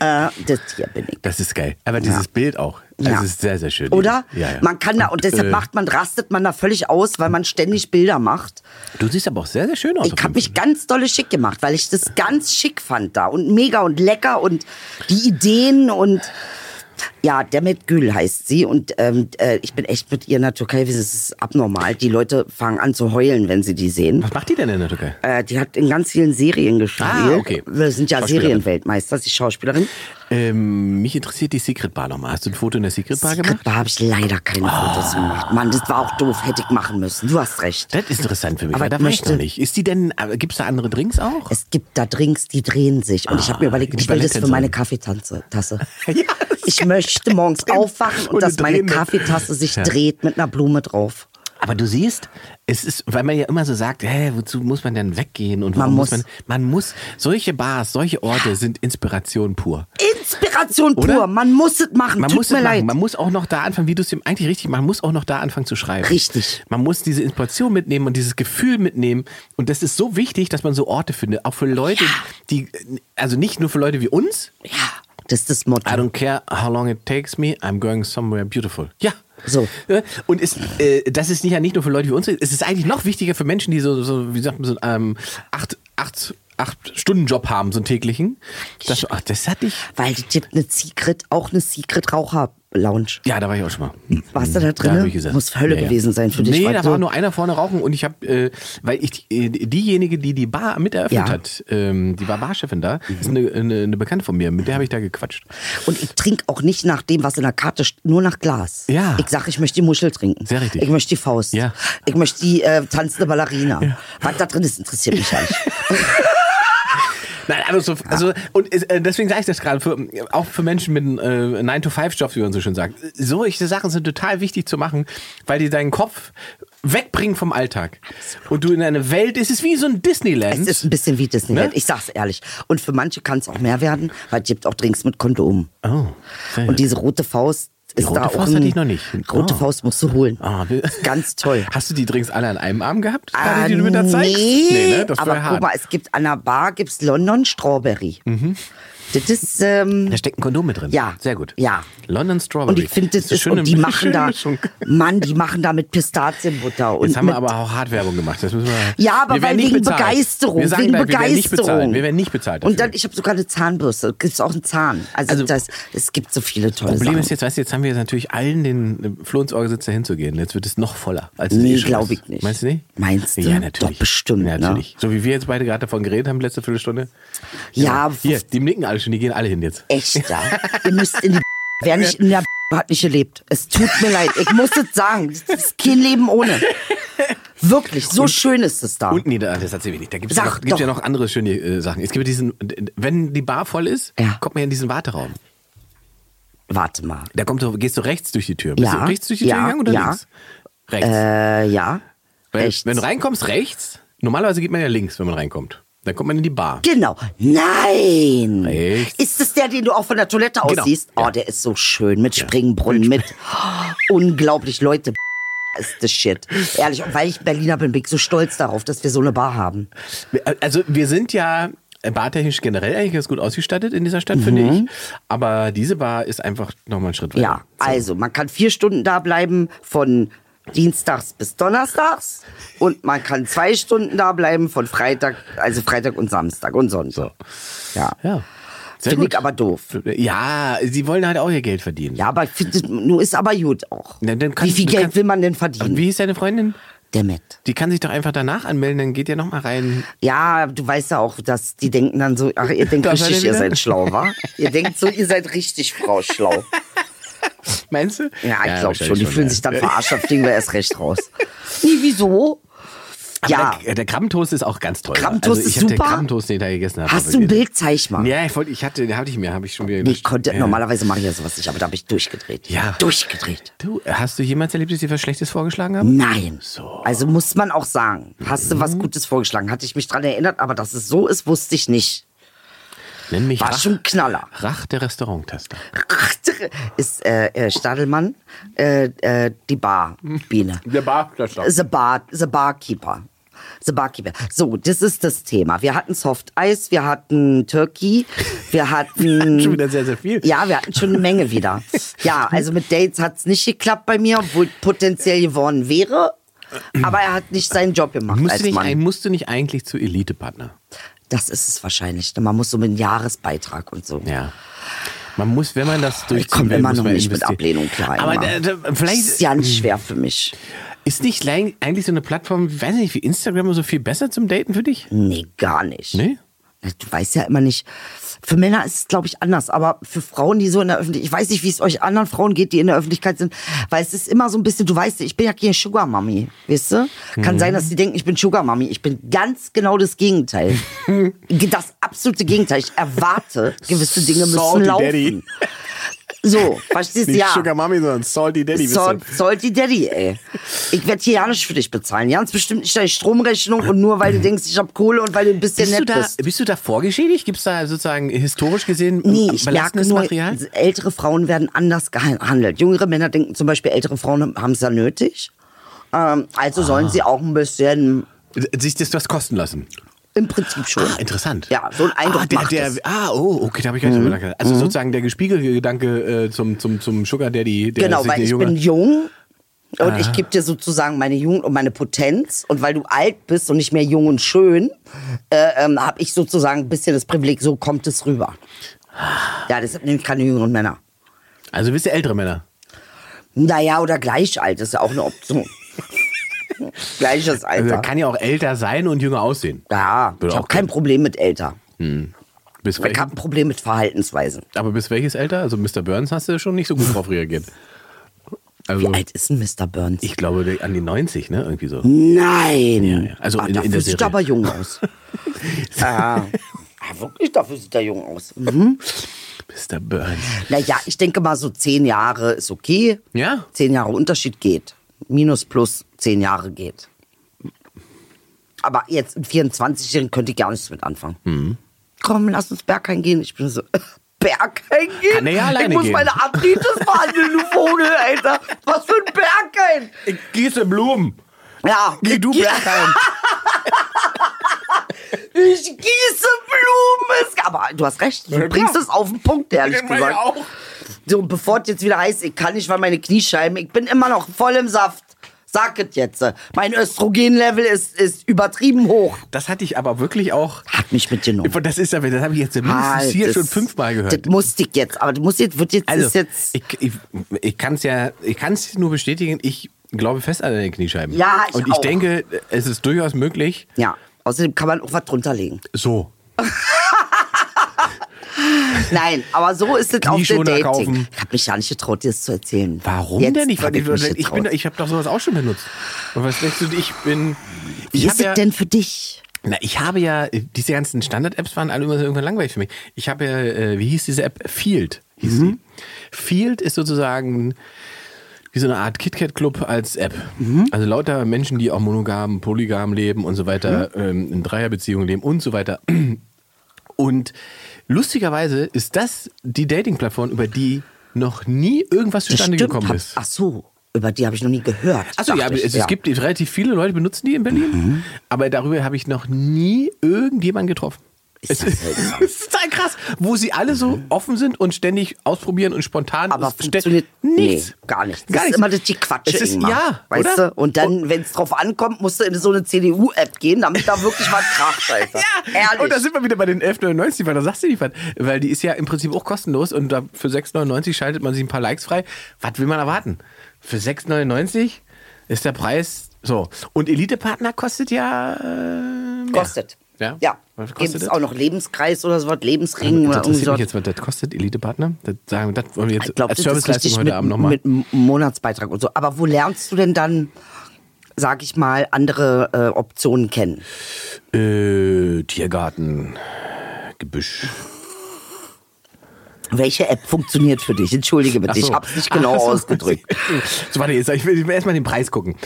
äh, das hier bin ich. Das ist geil. Aber dieses ja. Bild auch. Das ja. ist sehr, sehr schön. Oder? Ja, ja. Man kann da, und deshalb äh, macht man, rastet man da völlig aus, weil man ständig Bilder macht. Du siehst aber auch sehr, sehr schön aus. Ich habe mich ganz dolle schick gemacht, weil ich das ganz schick fand da. Und mega und lecker und die Ideen und... Ja, Demet Gül heißt sie und ähm, äh, ich bin echt mit ihr in der Türkei, es ist abnormal. Die Leute fangen an zu heulen, wenn sie die sehen. Was macht die denn in der Türkei? Äh, die hat in ganz vielen Serien gespielt. Ah, okay. Wir sind ja Serienweltmeister, sie ist Schauspielerin. Ähm, mich interessiert die Secret Bar nochmal. Hast du ein Foto in der Secret Bar gemacht? Secret Bar habe ich leider keine oh. Fotos gemacht. Mann, das war auch doof, hätte ich machen müssen. Du hast recht. Das ist interessant für mich, aber da möchte ich nicht. Ist die denn, gibt es da andere Drinks auch? Es gibt da Drinks, die drehen sich und ah, ich habe mir überlegt, ich will das für meine Kaffeetasse. Tasse. ja, ich möchte morgens aufwachen und, und dass meine Kaffeetasse sich ja. dreht mit einer Blume drauf. Aber du siehst, es ist, weil man ja immer so sagt, hey, wozu muss man denn weggehen? Und warum man muss, muss man, man muss, solche Bars, solche Orte sind Inspiration pur. Inspiration pur, oder? Man muss es machen, man tut muss mir es leid. Machen. Man muss auch noch da anfangen, wie du es eigentlich richtig machst, man muss auch noch da anfangen zu schreiben. Richtig. Man muss diese Inspiration mitnehmen und dieses Gefühl mitnehmen und das ist so wichtig, dass man so Orte findet, auch für Leute, ja. die, also nicht nur für Leute wie uns. Ja. Das ist das Motto. I don't care how long it takes me, I'm going somewhere beautiful. Ja. So. Und ist, äh, das ist nicht, ja nicht nur für Leute wie uns, es ist eigentlich noch wichtiger für Menschen, die so, so wie sagt man, so einen ähm, acht, acht, acht Stunden Job haben, so einen täglichen. Das, ach, das hatte ich. Weil die gibt eine Secret, auch eine Secret Raucher Lounge. Ja, da war ich auch schon mal. Warst du da drin? Ja, muss Hölle ja, ja. gewesen sein für dich. Nee, da war nur einer vorne rauchen und ich habe, äh, weil ich, äh, diejenige, die die Bar mit eröffnet ja. hat, ähm, die war Barchefin da, mhm. ist eine, eine, eine Bekannte von mir, mit der habe ich da gequatscht. Und ich trinke auch nicht nach dem, was in der Karte steht, nur nach Glas. Ja. Ich sage, ich möchte die Muschel trinken. Sehr richtig. Ich möchte die Faust. Ja. Ich möchte die äh, tanzende Ballerina. Ja. Was da drin ist, interessiert mich halt. Nein, also, also und äh, deswegen sage ich das gerade, für, auch für Menschen mit einem äh, nine to five Job, wie man so schön sagt. Solche Sachen sind total wichtig zu machen, weil die deinen Kopf wegbringen vom Alltag. Absolut. Und du in eine Welt, es ist wie so ein Disneyland. Es ist ein bisschen wie Disneyland, ne? Ich sag's ehrlich. Und für manche kann es auch mehr werden, weil es gibt auch Drinks mit Kondom. Oh, sehr und diese rote Faust, Die rote Faust hatte ich noch nicht. Rote oh. Faust musst du holen. Oh. Ganz toll. Hast du die Drinks alle an einem Arm gehabt? Ah, die du mit der nee, nee ne? das aber guck hart. mal, es gibt an der Bar gibt's London Strawberry. Mhm. Das ist, ähm, da steckt ein Kondom mit drin. Ja. Sehr gut. Ja. London Strawberry. Und ich finde, das, das ist, schöne, und die machen da, Mischung. Mann, die machen da mit Pistazienbutter. Und jetzt haben wir aber auch Hartwerbung gemacht. Das müssen wir, ja, aber wir weil wegen bezahlt. Begeisterung. Wir sagen wegen gleich, Begeisterung. Wir werden nicht bezahlt. Werden nicht bezahlt und dann, ich habe sogar eine Zahnbürste. Es gibt auch einen Zahn. Also, also das, es gibt so viele tolle Sachen. Das Problem Sachen. ist jetzt, weißt du, jetzt haben wir jetzt natürlich allen den Floh ins Ohr gesetzt, da hinzugehen. Jetzt wird es noch voller. Als nee, glaube ich nicht. Meinst du nicht? Meinst du? Ja, natürlich. Doch, bestimmt. Ja, natürlich. Ne? So wie wir jetzt beide gerade davon geredet haben, letzte Viertelstunde. Ja. Hier, die nicken alle. Die gehen alle hin jetzt. Echt, ja? Ihr müsst in die Wer nicht in der hat nicht gelebt. Es tut mir leid. Ich muss es sagen. Es ist kein Leben ohne. Wirklich, so und, schön ist es da. Und nee, das erzähl ich nicht. Da gibt es ja, ja noch andere schöne äh, Sachen. Es gibt diesen, wenn die Bar voll ist, ja. kommt man in diesen Warteraum. Warte mal. Da kommt, gehst du rechts durch die Tür. Bist ja. du rechts durch die Tür ja. gegangen oder ja. links? Rechts. Äh, ja. Weil, rechts. Wenn du reinkommst, rechts. Normalerweise geht man ja links, wenn man reinkommt. Dann kommt man in die Bar. Genau. Nein. Echt? Ist es der, den du auch von der Toilette aus siehst? Genau. Oh, ja. Der ist so schön. Mit Springbrunnen, ja. mit... Oh, unglaublich, Leute. Ist das shit. Ehrlich, weil ich Berliner bin, bin ich so stolz darauf, dass wir so eine Bar haben. Also wir sind ja bartechnisch generell eigentlich ganz gut ausgestattet in dieser Stadt, mhm. finde ich. Aber diese Bar ist einfach nochmal einen Schritt weiter. Ja, so. Also man kann vier Stunden da bleiben von... dienstags bis donnerstags und man kann zwei Stunden da bleiben von Freitag, also Freitag und Samstag und Sonntag. So. Ja. ja. Finde ich aber doof. Ja, sie wollen halt auch ihr Geld verdienen. Ja, aber nur ist aber gut auch. Na, dann kannst, wie viel Geld kannst, will man denn verdienen? Wie hieß deine Freundin? Demet. Die kann sich doch einfach danach anmelden, dann geht ihr nochmal rein. Ja, du weißt ja auch, dass die denken dann so, ach, ihr denkt richtig, ihr seid schlau, wa? Ihr denkt so, ihr seid richtig Frau schlau. Meinst du? Ja, ich ja, glaube schon. Die schon, fühlen ja. sich dann verarscht, fliegen wir erst recht raus. Nee, wieso? Aber ja. Der, der Krabbentoast ist auch ganz toll. Krabbentoast also ist super. Ich hatte Krabbentoast, den ich da gegessen habe. Hast du ein Bild? Zeig mal. Ja, ich wollte, ich hatte, den hatte ich mir, habe ich schon wieder. Ich konnte, ja. Normalerweise mache ich ja sowas nicht, aber da habe ich durchgedreht. Ja. Durchgedreht. Du, hast du jemals erlebt, dass dir was Schlechtes vorgeschlagen haben? Nein. So. Also muss man auch sagen, hast mhm. du was Gutes vorgeschlagen? Hatte ich mich dran erinnert, aber dass es so ist, wusste ich nicht. Nenn mich War Rach, schon Knaller. Rach der Restauranttaster. Rach der ist äh, Stadelmann, äh, äh, die Barbiene. Der Bartaster. The Bar, the Barkeeper. The Barkeeper. So, das ist das Thema. Wir hatten Soft Eis, wir hatten Turkey, wir hatten schon wieder sehr, sehr viel. Ja, wir hatten schon eine Menge wieder. Ja, also mit Dates hat es nicht geklappt bei mir, obwohl potenziell geworden wäre. Aber er hat nicht seinen Job gemacht. Musst als du nicht, Mann. Musst du nicht eigentlich zu Elite-Partner? Das ist es wahrscheinlich. Man muss so mit einem Jahresbeitrag und so. Ja. Man muss, wenn man das durchzieht, ich komme immer noch nicht mit Ablehnung klar. Aber da, da, vielleicht ist ja nicht schwer für mich. Ist nicht eigentlich so eine Plattform, ich weiß nicht, wie Instagram so viel besser zum Daten für dich? Nee, gar nicht. Nee? Du weißt ja immer nicht. Für Männer ist es, glaube ich, anders. Aber für Frauen, die so in der Öffentlichkeit, ich weiß nicht, wie es euch anderen Frauen geht, die in der Öffentlichkeit sind, weil es ist immer so ein bisschen, du weißt, ich bin ja keine Sugar Mami, weißt du? Kann mhm. sein, dass die denken, ich bin Sugar Mami. Ich bin ganz genau das Gegenteil. Das absolute Gegenteil. Ich erwarte, gewisse Dinge müssen Salty laufen. Daddy. So, verstehst du? Ja. Nicht Sugar Mami, sondern Salty Daddy. Sal- Salty Daddy, ey. Ich werde hier ja nicht für dich bezahlen. Ganz bestimmt nicht deine Stromrechnung und nur, weil du denkst, ich habe Kohle und weil du ein bisschen bist nett da, bist. Bist du da vorgeschädigt? Gibt es da sozusagen historisch gesehen nee, ich merke nur, Material? Ältere Frauen werden anders gehandelt. Jüngere Männer denken zum Beispiel, ältere Frauen haben es ja nötig. Ähm, also ah. sollen sie auch ein bisschen... Sich das was kosten lassen? Im Prinzip schon. Ah, interessant. Ja, so ein Eindruck ah, der, macht der, es. Ah, oh, okay, da habe ich gar nicht mhm. drüber nachgedacht. Also mhm. sozusagen der gespiegelte Gedanke äh, zum, zum, zum Sugar Daddy. Der genau, weil ich Junge. bin jung und ah. ich gebe dir sozusagen meine Jugend und meine Potenz. Und weil du alt bist und nicht mehr jung und schön, äh, ähm, habe ich sozusagen ein bisschen das Privileg, so kommt es rüber. Ja, deshalb nehme ich keine jüngeren Männer. Also wisst ihr, ältere Männer? Naja, oder gleich alt ist ja auch eine Option. Gleiches Alter. Also, kann ja auch älter sein und jünger aussehen. Ja, würde ich habe kein Problem mit älter. Hm. Bis ich habe ein Problem mit Verhaltensweisen. Aber bis welches älter? Also Mister Burns hast du schon nicht so gut drauf reagiert. Also, wie alt ist denn Mister Burns? Ich glaube an die neunzig, ne? Irgendwie so. Nein! Ja, ja. Also ah, in, in der Serie. Dafür sieht er aber jung aus. ah, wirklich, dafür sieht er jung aus. Mhm. Mister Burns. Naja, ich denke mal so zehn Jahre ist okay. Ja? Zehn Jahre Unterschied geht. Minus plus zehn Jahre geht. Aber jetzt in vierundzwanzig-Jährigen könnte ich gar nichts mit anfangen. Mhm. Komm, lass uns Berghain gehen. Ich bin so... Berghain gehen? Kann er ja alleine ich muss gehen. Meine Arthritis behandeln, du Vogel, Alter. Was für ein Berghain? Ich gieße Blumen. Ja. Geh du Berghain. Ich gieße Blumen. Aber du hast recht, du ja, bringst es auf den Punkt, ehrlich ich gesagt. Auch. So, bevor es jetzt wieder heißt, ich kann nicht, weil meine Kniescheiben, ich bin immer noch voll im Saft. Sag es jetzt. Mein Östrogenlevel ist, ist übertrieben hoch. Das hatte ich aber wirklich auch... Hat mich mitgenommen. Das ist ja, das habe ich jetzt mindestens halt, hier das, schon fünfmal gehört. Das musste ich jetzt, aber das muss jetzt, wird jetzt... Also, ist jetzt ich, ich, ich kann es ja, ich kann es nur bestätigen, ich glaube fest an deine Kniescheiben. Ja, ich Und ich auch. denke, es ist durchaus möglich. Ja, außerdem kann man auch was drunter legen. So. Nein, aber so ist es auf der Dating. Kaufen. Ich habe mich ja nicht getraut, dir das zu erzählen. Warum Jetzt denn nicht? Hab ich ich, ich, ich habe doch sowas auch schon benutzt. Und was denkst du, ich bin... Ich Wie ist es ja, denn für dich? Na, ich habe ja... Diese ganzen Standard-Apps waren alle immer irgendwann langweilig für mich. Ich habe ja... Äh, wie hieß diese App? Field. Hieß mhm. die. Field ist sozusagen... Wie so eine Art KitKat-Club als App. Mhm. Also lauter Menschen, die auch monogam, polygam leben und so weiter, mhm. ähm, in Dreierbeziehungen leben und so weiter. Und lustigerweise ist das die Dating-Plattform, über die noch nie irgendwas zustande stimmt, gekommen hab, ist. Ach so, über die habe ich noch nie gehört. Ach so, ja, aber ich, es, ja. es gibt relativ viele Leute, benutzen die in Berlin, mhm. aber darüber habe ich noch nie irgendjemanden getroffen. Ist das, das ist total krass, wo sie alle so offen sind und ständig ausprobieren und spontan. Aber funktioniert nichts. Nee, gar nichts. Das gar ist nichts. Immer das die Quatsche. Ist, immer, ja, weißt oder? Du? Und dann, wenn es drauf ankommt, musst du in so eine C D U-App gehen, damit da wirklich was kracht, Alter. Ja, ehrlich. Und da sind wir wieder bei den elf neunundneunzig, weil da sagst du nicht was. Weil die ist ja im Prinzip auch kostenlos und da für sechs neunundneunzig schaltet man sich ein paar Likes frei. Was will man erwarten? Für sechs neunundneunzig ist der Preis so. Und Elite-Partner kostet ja... Äh, kostet. Ja. Ja, ja. Gibt es auch noch Lebenskreis oder so was, Lebensring oder irgendwie so. Jetzt, was das kostet, Elite-Partner? Das sagen, das wollen wir jetzt ich glaub, als Serviceleistung heute mit, Abend nochmal. Mit einem Monatsbeitrag und so. Aber wo lernst du denn dann, sag ich mal, andere äh, Optionen kennen? Äh, Tiergarten, Gebüsch. Welche App funktioniert für dich? Entschuldige bitte, so. Ich hab's nicht genau so. ausgedrückt. So, warte, jetzt, ich will erstmal den Preis gucken.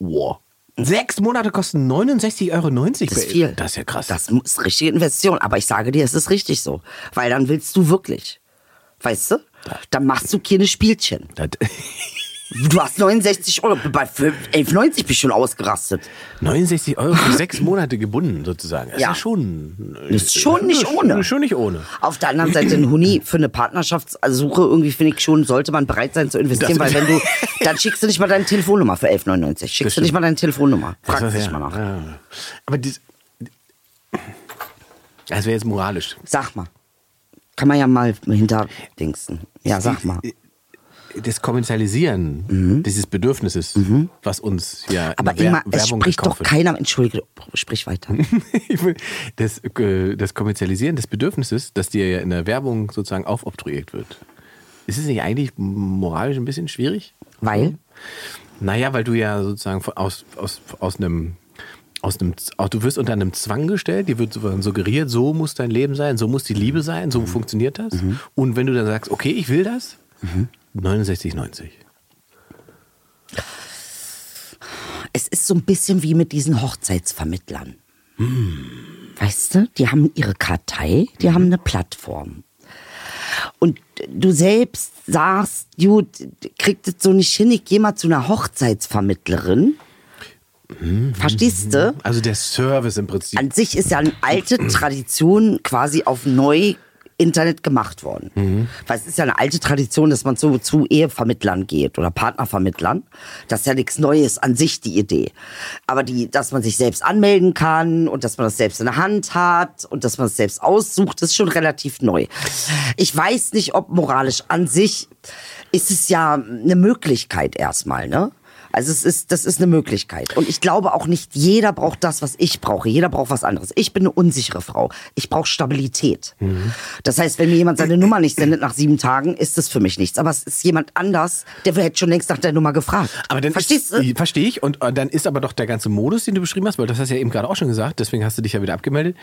Wow. Sechs Monate kosten neunundsechzig Euro neunzig. Das ist viel. Das ist ja krass. Das ist richtige Investition. Aber ich sage dir, es ist richtig so. Weil dann willst du wirklich. Weißt du? Dann machst du keine Spielchen. Das du hast neunundsechzig Euro. Bei elf neunzig bin ich schon ausgerastet. neunundsechzig Euro für sechs Monate gebunden, sozusagen. Das ja. ist schon. Ist schon nicht ohne. Schon nicht ohne. Auf der anderen Seite, ein Huni für eine Partnerschaftssuche, irgendwie finde ich schon, sollte man bereit sein zu investieren, das weil wenn du. Dann schickst du nicht mal deine Telefonnummer für elf neunundneunzig. Schickst das du nicht mal deine Telefonnummer. Frag dich ja. mal nach. Ja. Aber das. Das wäre jetzt moralisch. Sag mal. Kann man ja mal hinterdingsen. Ja, sag mal. Das Kommerzialisieren mhm. dieses Bedürfnisses, mhm. was uns ja in aber der immer, Wer- es Werbung spricht doch wird. Keiner, entschuldige, sprich weiter. das, das Kommerzialisieren des Bedürfnisses, das dir ja in der Werbung sozusagen aufobtruiert wird. Ist es nicht eigentlich moralisch ein bisschen schwierig? Weil? Naja, weil du ja sozusagen aus, aus, aus einem... Aus einem, du wirst unter einem Zwang gestellt, dir wird suggeriert, so muss dein Leben sein, so muss die Liebe sein, so mhm. funktioniert das. Mhm. Und wenn du dann sagst, okay, ich will das... Mhm. neunundsechzig neunzig. Es ist so ein bisschen wie mit diesen Hochzeitsvermittlern. Hm. Weißt du, die haben ihre Kartei, die hm. haben eine Plattform. Und du selbst sagst, gut, kriegt das so nicht hin, ich gehe mal zu einer Hochzeitsvermittlerin. Hm. Verstehst du? Also der Service im Prinzip. An sich ist ja eine alte Tradition quasi auf neu Internet gemacht worden. Mhm. Weil es ist ja eine alte Tradition, dass man so zu Ehevermittlern geht oder Partnervermittlern. Das ist ja nichts Neues an sich, die Idee. Aber die, dass man sich selbst anmelden kann und dass man das selbst in der Hand hat und dass man es selbst aussucht, ist schon relativ neu. Ich weiß nicht, ob moralisch an sich ist es ja eine Möglichkeit erstmal, ne? Also es ist, das ist eine Möglichkeit. Und ich glaube auch nicht, jeder braucht das, was ich brauche. Jeder braucht was anderes. Ich bin eine unsichere Frau. Ich brauche Stabilität. Mhm. Das heißt, wenn mir jemand seine Nummer nicht sendet nach sieben Tagen, ist das für mich nichts. Aber es ist jemand anders, der hätte schon längst nach der Nummer gefragt. Aber dann verstehst ist, du? Verstehe ich. Und dann ist aber doch der ganze Modus, den du beschrieben hast, weil das hast du ja eben gerade auch schon gesagt, deswegen hast du dich ja wieder abgemeldet.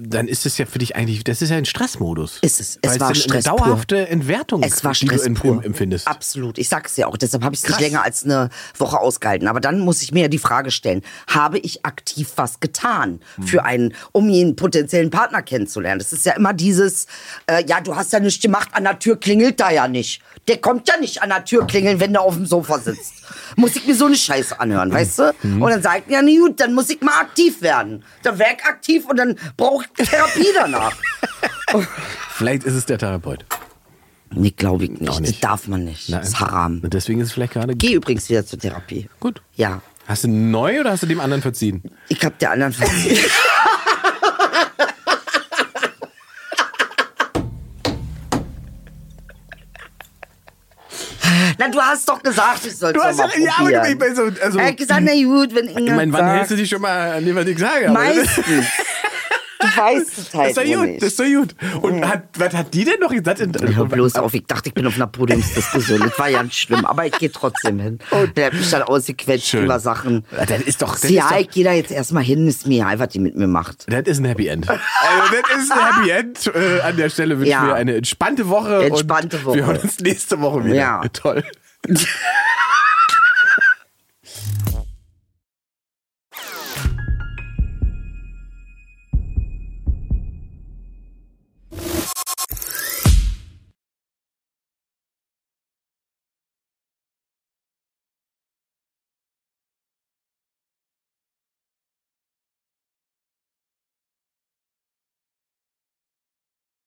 Dann ist es ja für dich eigentlich, das ist ja ein Stressmodus. Ist es. Es war Stress pur. Eine dauerhafte Entwertung, es war Stress die du empfindest. Absolut. Ich sag's ja auch. Deshalb habe ich es nicht länger als eine Woche ausgehalten. Aber dann muss ich mir ja die Frage stellen, habe ich aktiv was getan für einen, um einen potenziellen Partner kennenzulernen? Das ist ja immer dieses, äh, ja, du hast ja nichts gemacht, an der Tür klingelt da ja nicht. Der kommt ja nicht an der Tür klingeln, wenn der auf dem Sofa sitzt. Muss ich mir so eine Scheiße anhören, weißt du? Mhm. Und dann sagt mir, ja, gut, dann muss ich mal aktiv werden. Dann wär ich aktiv und dann brauche ich Therapie danach. Vielleicht ist es der Therapeut. Nee, glaube ich nicht. nicht. Das darf man nicht. Nein. Das ist haram. Und deswegen ist es vielleicht gerade... Geh übrigens wieder zur Therapie. Gut. Ja. Hast du neu oder hast du dem anderen verziehen? Ich hab der anderen verziehen. Na, du hast doch gesagt, ich soll es mal ja, probieren. Ja, aber ich bin so... Also, er hat gesagt, na gut, wenn Inge... Ich meine, wann hältst du dich schon mal an dem, was ich sage? Meistens. Du weißt es halt. Das ist doch gut, das ist doch gut. Und mhm. hat, was hat die denn noch gesagt? Ich hör bloß auf, ich dachte, ich bin auf einer Podiumsdiskussion. Das war ja nicht schlimm, aber ich gehe trotzdem hin. Und der hat mich dann ausgequetscht Schön. über Sachen. Das ist doch... Das ja, ist doch, ich gehe da jetzt erstmal hin, ist mir egal, was die mit mir macht. Das ist ein Happy End. Also, das ist ein Happy End. Äh, an der Stelle wünsche ich ja. mir eine entspannte Woche. Entspannte Woche. Wir hören uns nächste Woche wieder. Ja. Toll.